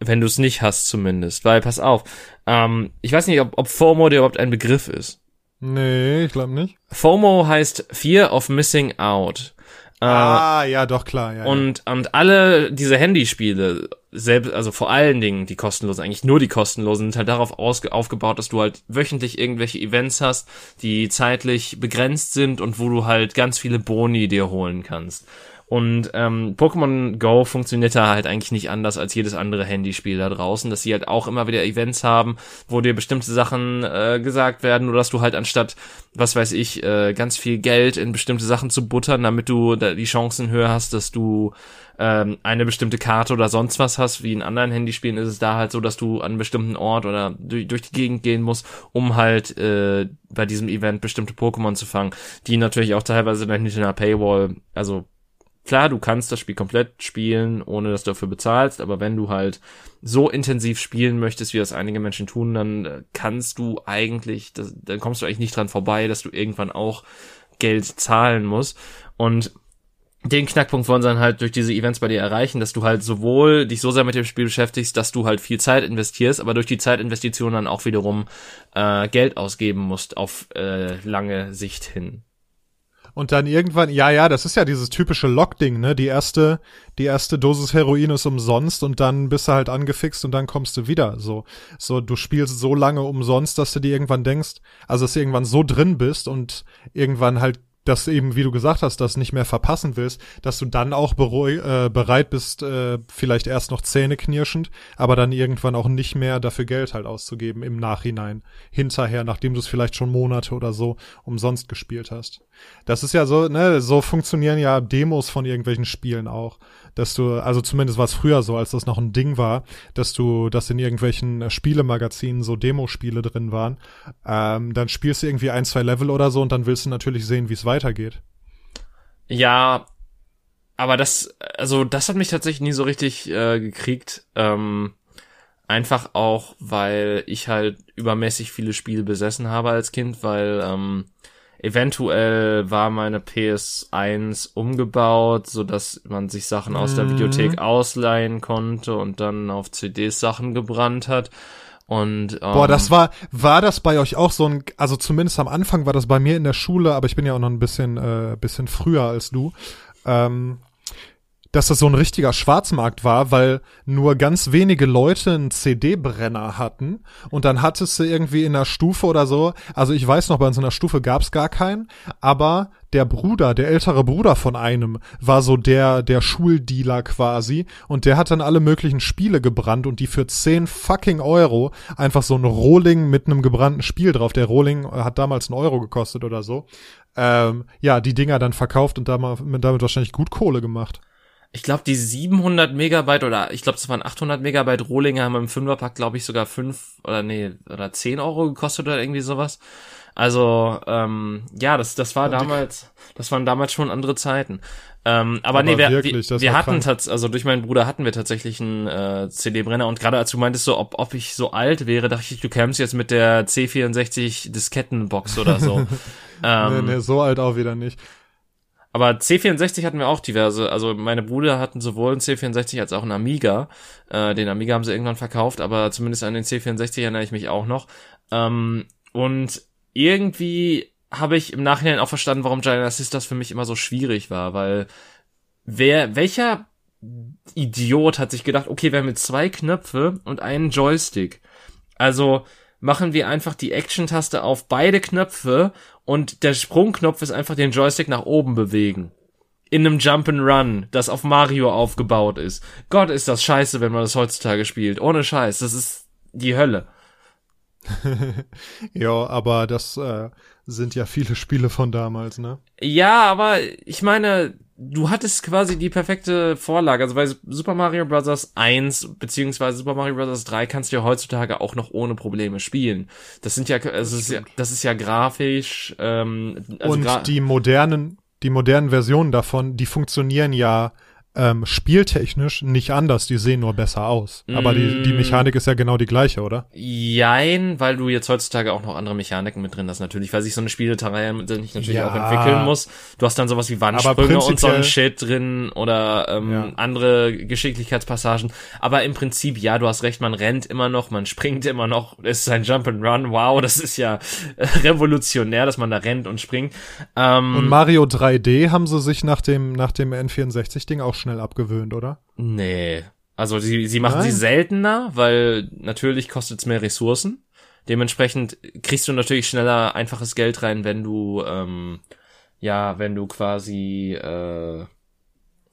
Wenn du es nicht hast zumindest. Weil, pass auf, ähm, ich weiß nicht, ob, ob FOMO dir überhaupt ein Begriff ist. Nee, ich glaube nicht. FOMO heißt Fear of Missing Out. Ah, ja, doch, klar. Ja, und, ja. und alle diese Handyspiele, selbst, also vor allen Dingen die kostenlosen, eigentlich nur die kostenlosen, sind halt darauf ausge- aufgebaut, dass du halt wöchentlich irgendwelche Events hast, die zeitlich begrenzt sind und wo du halt ganz viele Boni dir holen kannst. Und ähm, Pokémon Go funktioniert da halt eigentlich nicht anders als jedes andere Handyspiel da draußen, dass sie halt auch immer wieder Events haben, wo dir bestimmte Sachen äh, gesagt werden, oder dass du halt anstatt, was weiß ich, äh, ganz viel Geld in bestimmte Sachen zu buttern, damit du da die Chancen höher hast, dass du ähm, eine bestimmte Karte oder sonst was hast. Wie in anderen Handyspielen ist es da halt so, dass du an einen bestimmten Ort oder durch, durch die Gegend gehen musst, um halt äh, bei diesem Event bestimmte Pokémon zu fangen, die natürlich auch teilweise dann hinter einer Paywall, also klar, du kannst das Spiel komplett spielen, ohne dass du dafür bezahlst, aber wenn du halt so intensiv spielen möchtest, wie das einige Menschen tun, dann kannst du eigentlich, das, dann kommst du eigentlich nicht dran vorbei, dass du irgendwann auch Geld zahlen musst. Und den Knackpunkt wollen sie dann halt durch diese Events bei dir erreichen, dass du halt sowohl dich so sehr mit dem Spiel beschäftigst, dass du halt viel Zeit investierst, aber durch die Zeitinvestition dann auch wiederum äh, Geld ausgeben musst auf äh, lange Sicht hin. Und dann irgendwann, ja, ja, das ist ja dieses typische Lock-Ding, ne? Die erste, die erste Dosis Heroin ist umsonst und dann bist du halt angefixt und dann kommst du wieder. So, so du spielst so lange umsonst, dass du dir irgendwann denkst, also dass du irgendwann so drin bist und irgendwann halt das eben, wie du gesagt hast, das nicht mehr verpassen willst, dass du dann auch beru- äh, bereit bist, äh, vielleicht erst noch zähneknirschend, aber dann irgendwann auch nicht mehr dafür Geld halt auszugeben im Nachhinein, hinterher, nachdem du es vielleicht schon Monate oder so umsonst gespielt hast. Das ist ja so, ne, so funktionieren ja Demos von irgendwelchen Spielen auch, dass du, also zumindest war es früher so, als das noch ein Ding war, dass du, dass in irgendwelchen Spielemagazinen so Demospiele drin waren, ähm, dann spielst du irgendwie ein, zwei Level oder so und dann willst du natürlich sehen, wie es weitergeht. Ja, aber das, also das hat mich tatsächlich nie so richtig äh, gekriegt, ähm, einfach auch, weil ich halt übermäßig viele Spiele besessen habe als Kind, weil, ähm, eventuell war meine P S eins umgebaut, sodass man sich Sachen aus der Videothek ausleihen konnte und dann auf C Ds Sachen gebrannt hat. Und, ähm, Boah, das war, war das bei euch auch so ein, also zumindest am Anfang war das bei mir in der Schule, aber ich bin ja auch noch ein bisschen, äh, bisschen früher als du, ähm, dass das so ein richtiger Schwarzmarkt war, weil nur ganz wenige Leute einen C D-Brenner hatten und dann hattest du irgendwie in einer Stufe oder so, also ich weiß noch, bei uns in der Stufe gab's gar keinen, aber der Bruder, der ältere Bruder von einem, war so der der Schuldealer quasi und der hat dann alle möglichen Spiele gebrannt und die für zehn fucking Euro einfach so ein Rohling mit einem gebrannten Spiel drauf, der Rohling hat damals einen Euro gekostet oder so, ähm, ja, die Dinger dann verkauft und damit wahrscheinlich gut Kohle gemacht. Ich glaube, die siebenhundert Megabyte oder ich glaube, das waren achthundert Megabyte Rohlinge haben im Fünferpack, glaube ich, sogar fünf oder nee, oder zehn Euro gekostet oder irgendwie sowas. Also, ähm, ja, das das war damals, das waren damals schon andere Zeiten. Ähm, aber, aber nee, wir, wirklich, wir, wir hatten tatsächlich, also durch meinen Bruder hatten wir tatsächlich einen äh, C D-Brenner und gerade als du meintest so, ob, ob ich so alt wäre, dachte ich, du kämst jetzt mit der C vierundsechzig-Diskettenbox oder so. ähm, nee, nee, so alt auch wieder nicht. Aber C vierundsechzig hatten wir auch diverse, also meine Brüder hatten sowohl einen C vierundsechzig als auch einen Amiga. Äh, den Amiga haben sie irgendwann verkauft, aber zumindest an den C vierundsechzig erinnere ich mich auch noch. Ähm, und irgendwie habe ich im Nachhinein auch verstanden, warum Giant Sisters für mich immer so schwierig war, weil wer welcher Idiot hat sich gedacht, okay, wir haben jetzt zwei Knöpfe und einen Joystick. Also machen wir einfach die Action-Taste auf beide Knöpfe und der Sprungknopf ist einfach den Joystick nach oben bewegen. In einem Jump'n'Run, das auf Mario aufgebaut ist. Gott, ist das scheiße, wenn man das heutzutage spielt. Ohne Scheiß, das ist die Hölle. Ja, aber das äh, sind ja viele Spiele von damals, ne? Ja, aber ich meine, du hattest quasi die perfekte Vorlage. Also bei Super Mario Bros. eins bzw. Super Mario Bros. drei kannst du ja heutzutage auch noch ohne Probleme spielen. Das sind ja, also das, ist ja das ist ja grafisch. Ähm, also Und gra- die modernen, die modernen Versionen davon, die funktionieren ja Ähm, spieltechnisch nicht anders, die sehen nur besser aus. Aber mm. die, die Mechanik ist ja genau die gleiche, oder? Jein, weil du jetzt heutzutage auch noch andere Mechaniken mit drin hast, natürlich, weil sich so eine Spieleterei natürlich ja. auch entwickeln muss. Du hast dann sowas wie Wandsprünge und so ein Shit drin oder ähm, ja. andere Geschicklichkeitspassagen. Aber im Prinzip, ja, du hast recht, man rennt immer noch, man springt immer noch. Es ist ein Jump'n'Run, wow, das ist ja revolutionär, dass man da rennt und springt. Ähm, und Mario drei D haben sie sich nach dem, nach dem N vierundsechzig-Ding auch schnell abgewöhnt, oder? Nee. Also sie, sie machen Nein. sie seltener, weil natürlich kostet es mehr Ressourcen. Dementsprechend kriegst du natürlich schneller einfaches Geld rein, wenn du ähm, ja, wenn du quasi äh,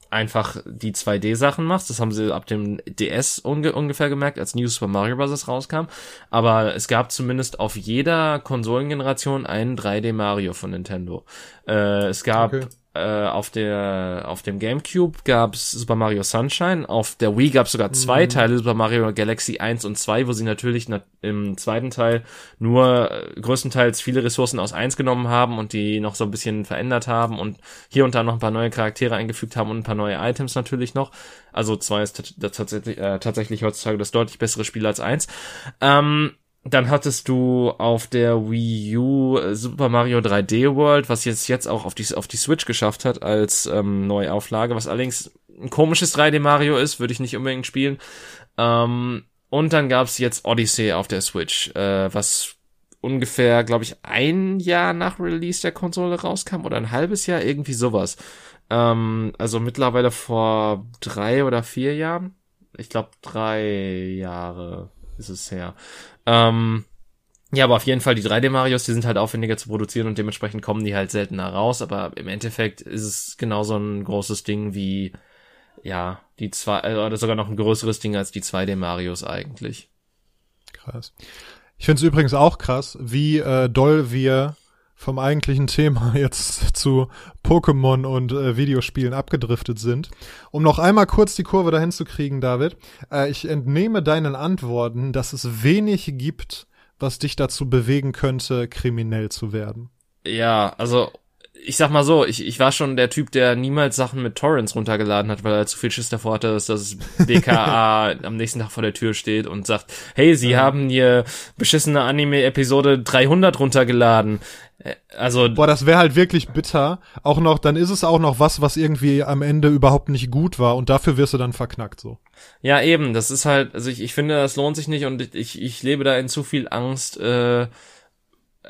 einfach die zwei D-Sachen machst. Das haben sie ab dem D S unge- ungefähr gemerkt, als New Super Mario Bros. Rauskam. Aber es gab zumindest auf jeder Konsolengeneration einen drei D-Mario von Nintendo. Äh, es gab... Okay. auf der auf dem GameCube gab's Super Mario Sunshine, auf der Wii gab's sogar zwei mhm. Teile, Super Mario Galaxy eins und zwei, wo sie natürlich na- im zweiten Teil nur äh, größtenteils viele Ressourcen aus eins genommen haben und die noch so ein bisschen verändert haben und hier und da noch ein paar neue Charaktere eingefügt haben und ein paar neue Items natürlich noch. Also zwei ist t- t- äh, tatsächlich heutzutage das deutlich bessere Spiel als eins. Ähm, Dann hattest du auf der Wii U Super Mario drei D World, was jetzt jetzt auch auf die auf die Switch geschafft hat als ähm, Neuauflage, was allerdings ein komisches drei D Mario ist, würde ich nicht unbedingt spielen. Ähm, und dann gab's jetzt Odyssey auf der Switch, äh, was ungefähr, glaube ich, ein Jahr nach Release der Konsole rauskam oder ein halbes Jahr, irgendwie sowas. Ähm, also mittlerweile vor drei oder vier Jahren, ich glaube drei Jahre ist es her. Ähm, ja, aber auf jeden Fall, die drei D-Marios, die sind halt aufwendiger zu produzieren und dementsprechend kommen die halt seltener raus, aber im Endeffekt ist es genauso ein großes Ding wie, ja, die zwei, oder sogar noch ein größeres Ding als die zwei D-Marios eigentlich. Krass. Ich find's übrigens auch krass, wie äh, doll wir vom eigentlichen Thema jetzt zu Pokémon und äh, Videospielen abgedriftet sind. Um noch einmal kurz die Kurve dahin zu kriegen, David, äh, ich entnehme deinen Antworten, dass es wenig gibt, was dich dazu bewegen könnte, kriminell zu werden. Ja, also ich sag mal so, ich ich war schon der Typ, der niemals Sachen mit Torrents runtergeladen hat, weil er zu viel Schiss davor hatte, dass das B K A am nächsten Tag vor der Tür steht und sagt, hey, Sie mhm. haben hier beschissene Anime-Episode dreihundert runtergeladen. Also boah, das wäre halt wirklich bitter. Auch noch, dann ist es auch noch was, was irgendwie am Ende überhaupt nicht gut war und dafür wirst du dann verknackt so. Ja, eben, das ist halt, also ich ich finde, das lohnt sich nicht und ich ich lebe da in zu viel Angst, äh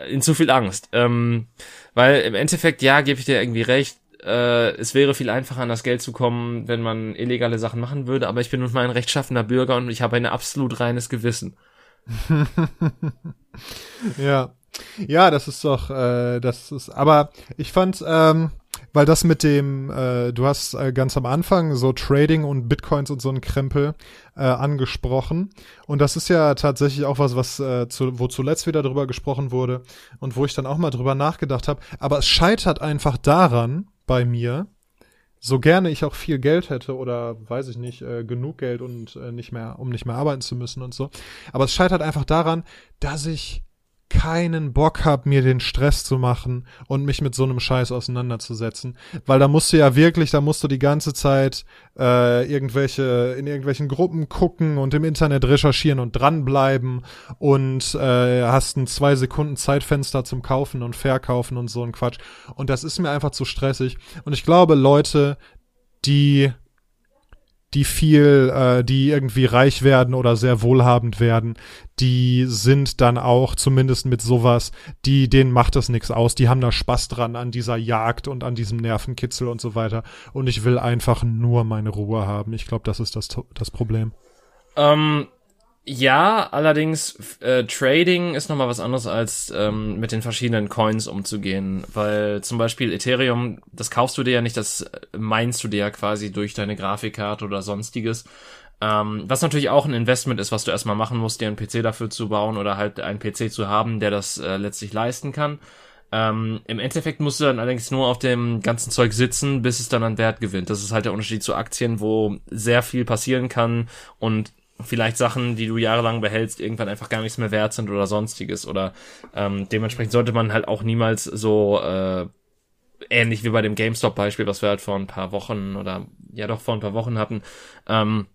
in zu viel Angst, ähm, weil im Endeffekt, ja, gebe ich dir irgendwie recht, äh, es wäre viel einfacher, an das Geld zu kommen, wenn man illegale Sachen machen würde, aber ich bin nun mal ein rechtschaffener Bürger und ich habe ein absolut reines Gewissen. Ja. Ja, das ist doch, äh, das ist, aber ich fand, ähm, weil das mit dem, äh, du hast äh, ganz am Anfang so Trading und Bitcoins und so einen Krempel äh, angesprochen. Und das ist ja tatsächlich auch was, was äh, zu, wo zuletzt wieder drüber gesprochen wurde und wo ich dann auch mal drüber nachgedacht habe. Aber es scheitert einfach daran bei mir, so gerne ich auch viel Geld hätte oder, weiß ich nicht, äh, genug Geld und äh, nicht mehr, um nicht mehr arbeiten zu müssen und so. Aber es scheitert einfach daran, dass ich keinen Bock hab, mir den Stress zu machen und mich mit so einem Scheiß auseinanderzusetzen, weil da musst du ja wirklich, da musst du die ganze Zeit äh, irgendwelche, in irgendwelchen Gruppen gucken und im Internet recherchieren und dranbleiben und äh, hast ein zwei Sekunden Zeitfenster zum Kaufen und Verkaufen und so ein Quatsch, und das ist mir einfach zu stressig. Und ich glaube, Leute, die die viel, äh, die irgendwie reich werden oder sehr wohlhabend werden, die sind dann auch zumindest mit sowas, die, denen macht das nichts aus, die haben da Spaß dran an dieser Jagd und an diesem Nervenkitzel und so weiter, und ich will einfach nur meine Ruhe haben. Ich glaube, das ist das, das Problem. Ähm, ja, allerdings äh, Trading ist nochmal was anderes, als ähm, mit den verschiedenen Coins umzugehen, weil zum Beispiel Ethereum, das kaufst du dir ja nicht, das meinst du dir ja quasi durch deine Grafikkarte oder sonstiges, ähm, was natürlich auch ein Investment ist, was du erstmal machen musst, dir einen P C dafür zu bauen oder halt einen P C zu haben, der das äh, letztlich leisten kann. Ähm, im Endeffekt musst du dann allerdings nur auf dem ganzen Zeug sitzen, bis es dann an Wert gewinnt. Das ist halt der Unterschied zu Aktien, wo sehr viel passieren kann und vielleicht Sachen, die du jahrelang behältst, irgendwann einfach gar nichts mehr wert sind oder sonstiges, oder ähm, dementsprechend sollte man halt auch niemals so äh, ähnlich wie bei dem GameStop-Beispiel, was wir halt vor ein paar Wochen oder ja doch vor ein paar Wochen hatten, ähm,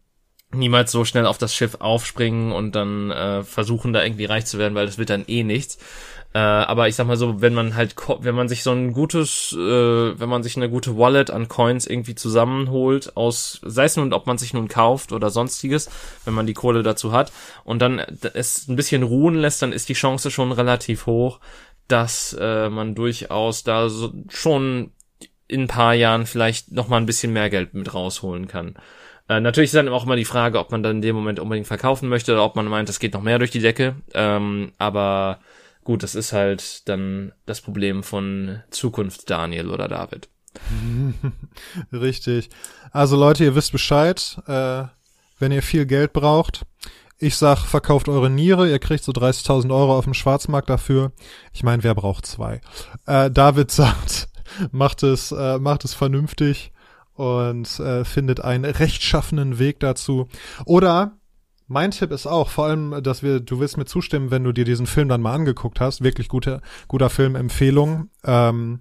niemals so schnell auf das Schiff aufspringen und dann äh, versuchen, da irgendwie reich zu werden, weil das wird dann eh nichts. Äh, aber ich sag mal so, wenn man halt, wenn man sich so ein gutes, äh, wenn man sich eine gute Wallet an Coins irgendwie zusammenholt, aus, sei es nun, ob man sich nun kauft oder sonstiges, wenn man die Kohle dazu hat, und dann es ein bisschen ruhen lässt, dann ist die Chance schon relativ hoch, dass äh, man durchaus da so schon in ein paar Jahren vielleicht nochmal ein bisschen mehr Geld mit rausholen kann. Äh, natürlich ist dann auch immer die Frage, ob man dann in dem Moment unbedingt verkaufen möchte oder ob man meint, das geht noch mehr durch die Decke. Ähm, aber gut, das ist halt dann das Problem von Zukunft Daniel oder David. Richtig. Also Leute, ihr wisst Bescheid, äh, wenn ihr viel Geld braucht. Ich sag, verkauft eure Niere, ihr kriegt so dreißigtausend Euro auf dem Schwarzmarkt dafür. Ich meine, wer braucht zwei? Äh, David sagt, macht es, äh, macht es vernünftig. Und äh, findet einen rechtschaffenen Weg dazu. Oder mein Tipp ist auch, vor allem, dass wir, du wirst mir zustimmen, wenn du dir diesen Film dann mal angeguckt hast. Wirklich gute, guter Film, Empfehlung. Ähm,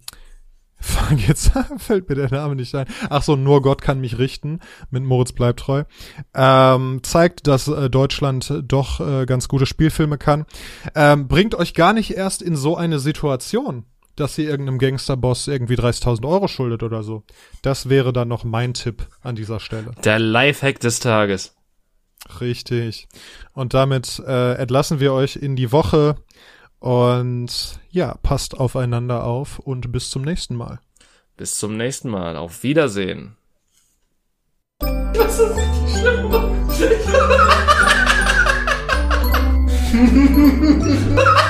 jetzt fällt mir der Name nicht ein. Ach so, Nur Gott kann mich richten, mit Moritz Bleibtreu. Ähm, zeigt, dass äh, Deutschland doch äh, ganz gute Spielfilme kann. Ähm, bringt euch gar nicht erst in so eine Situation, dass ihr irgendeinem Gangsterboss irgendwie dreißigtausend Euro schuldet oder so. Das wäre dann noch mein Tipp an dieser Stelle. Der Lifehack des Tages. Richtig. Und damit äh, entlassen wir euch in die Woche. Und ja, passt aufeinander auf und bis zum nächsten Mal. Bis zum nächsten Mal. Auf Wiedersehen. Das ist nicht schlimm.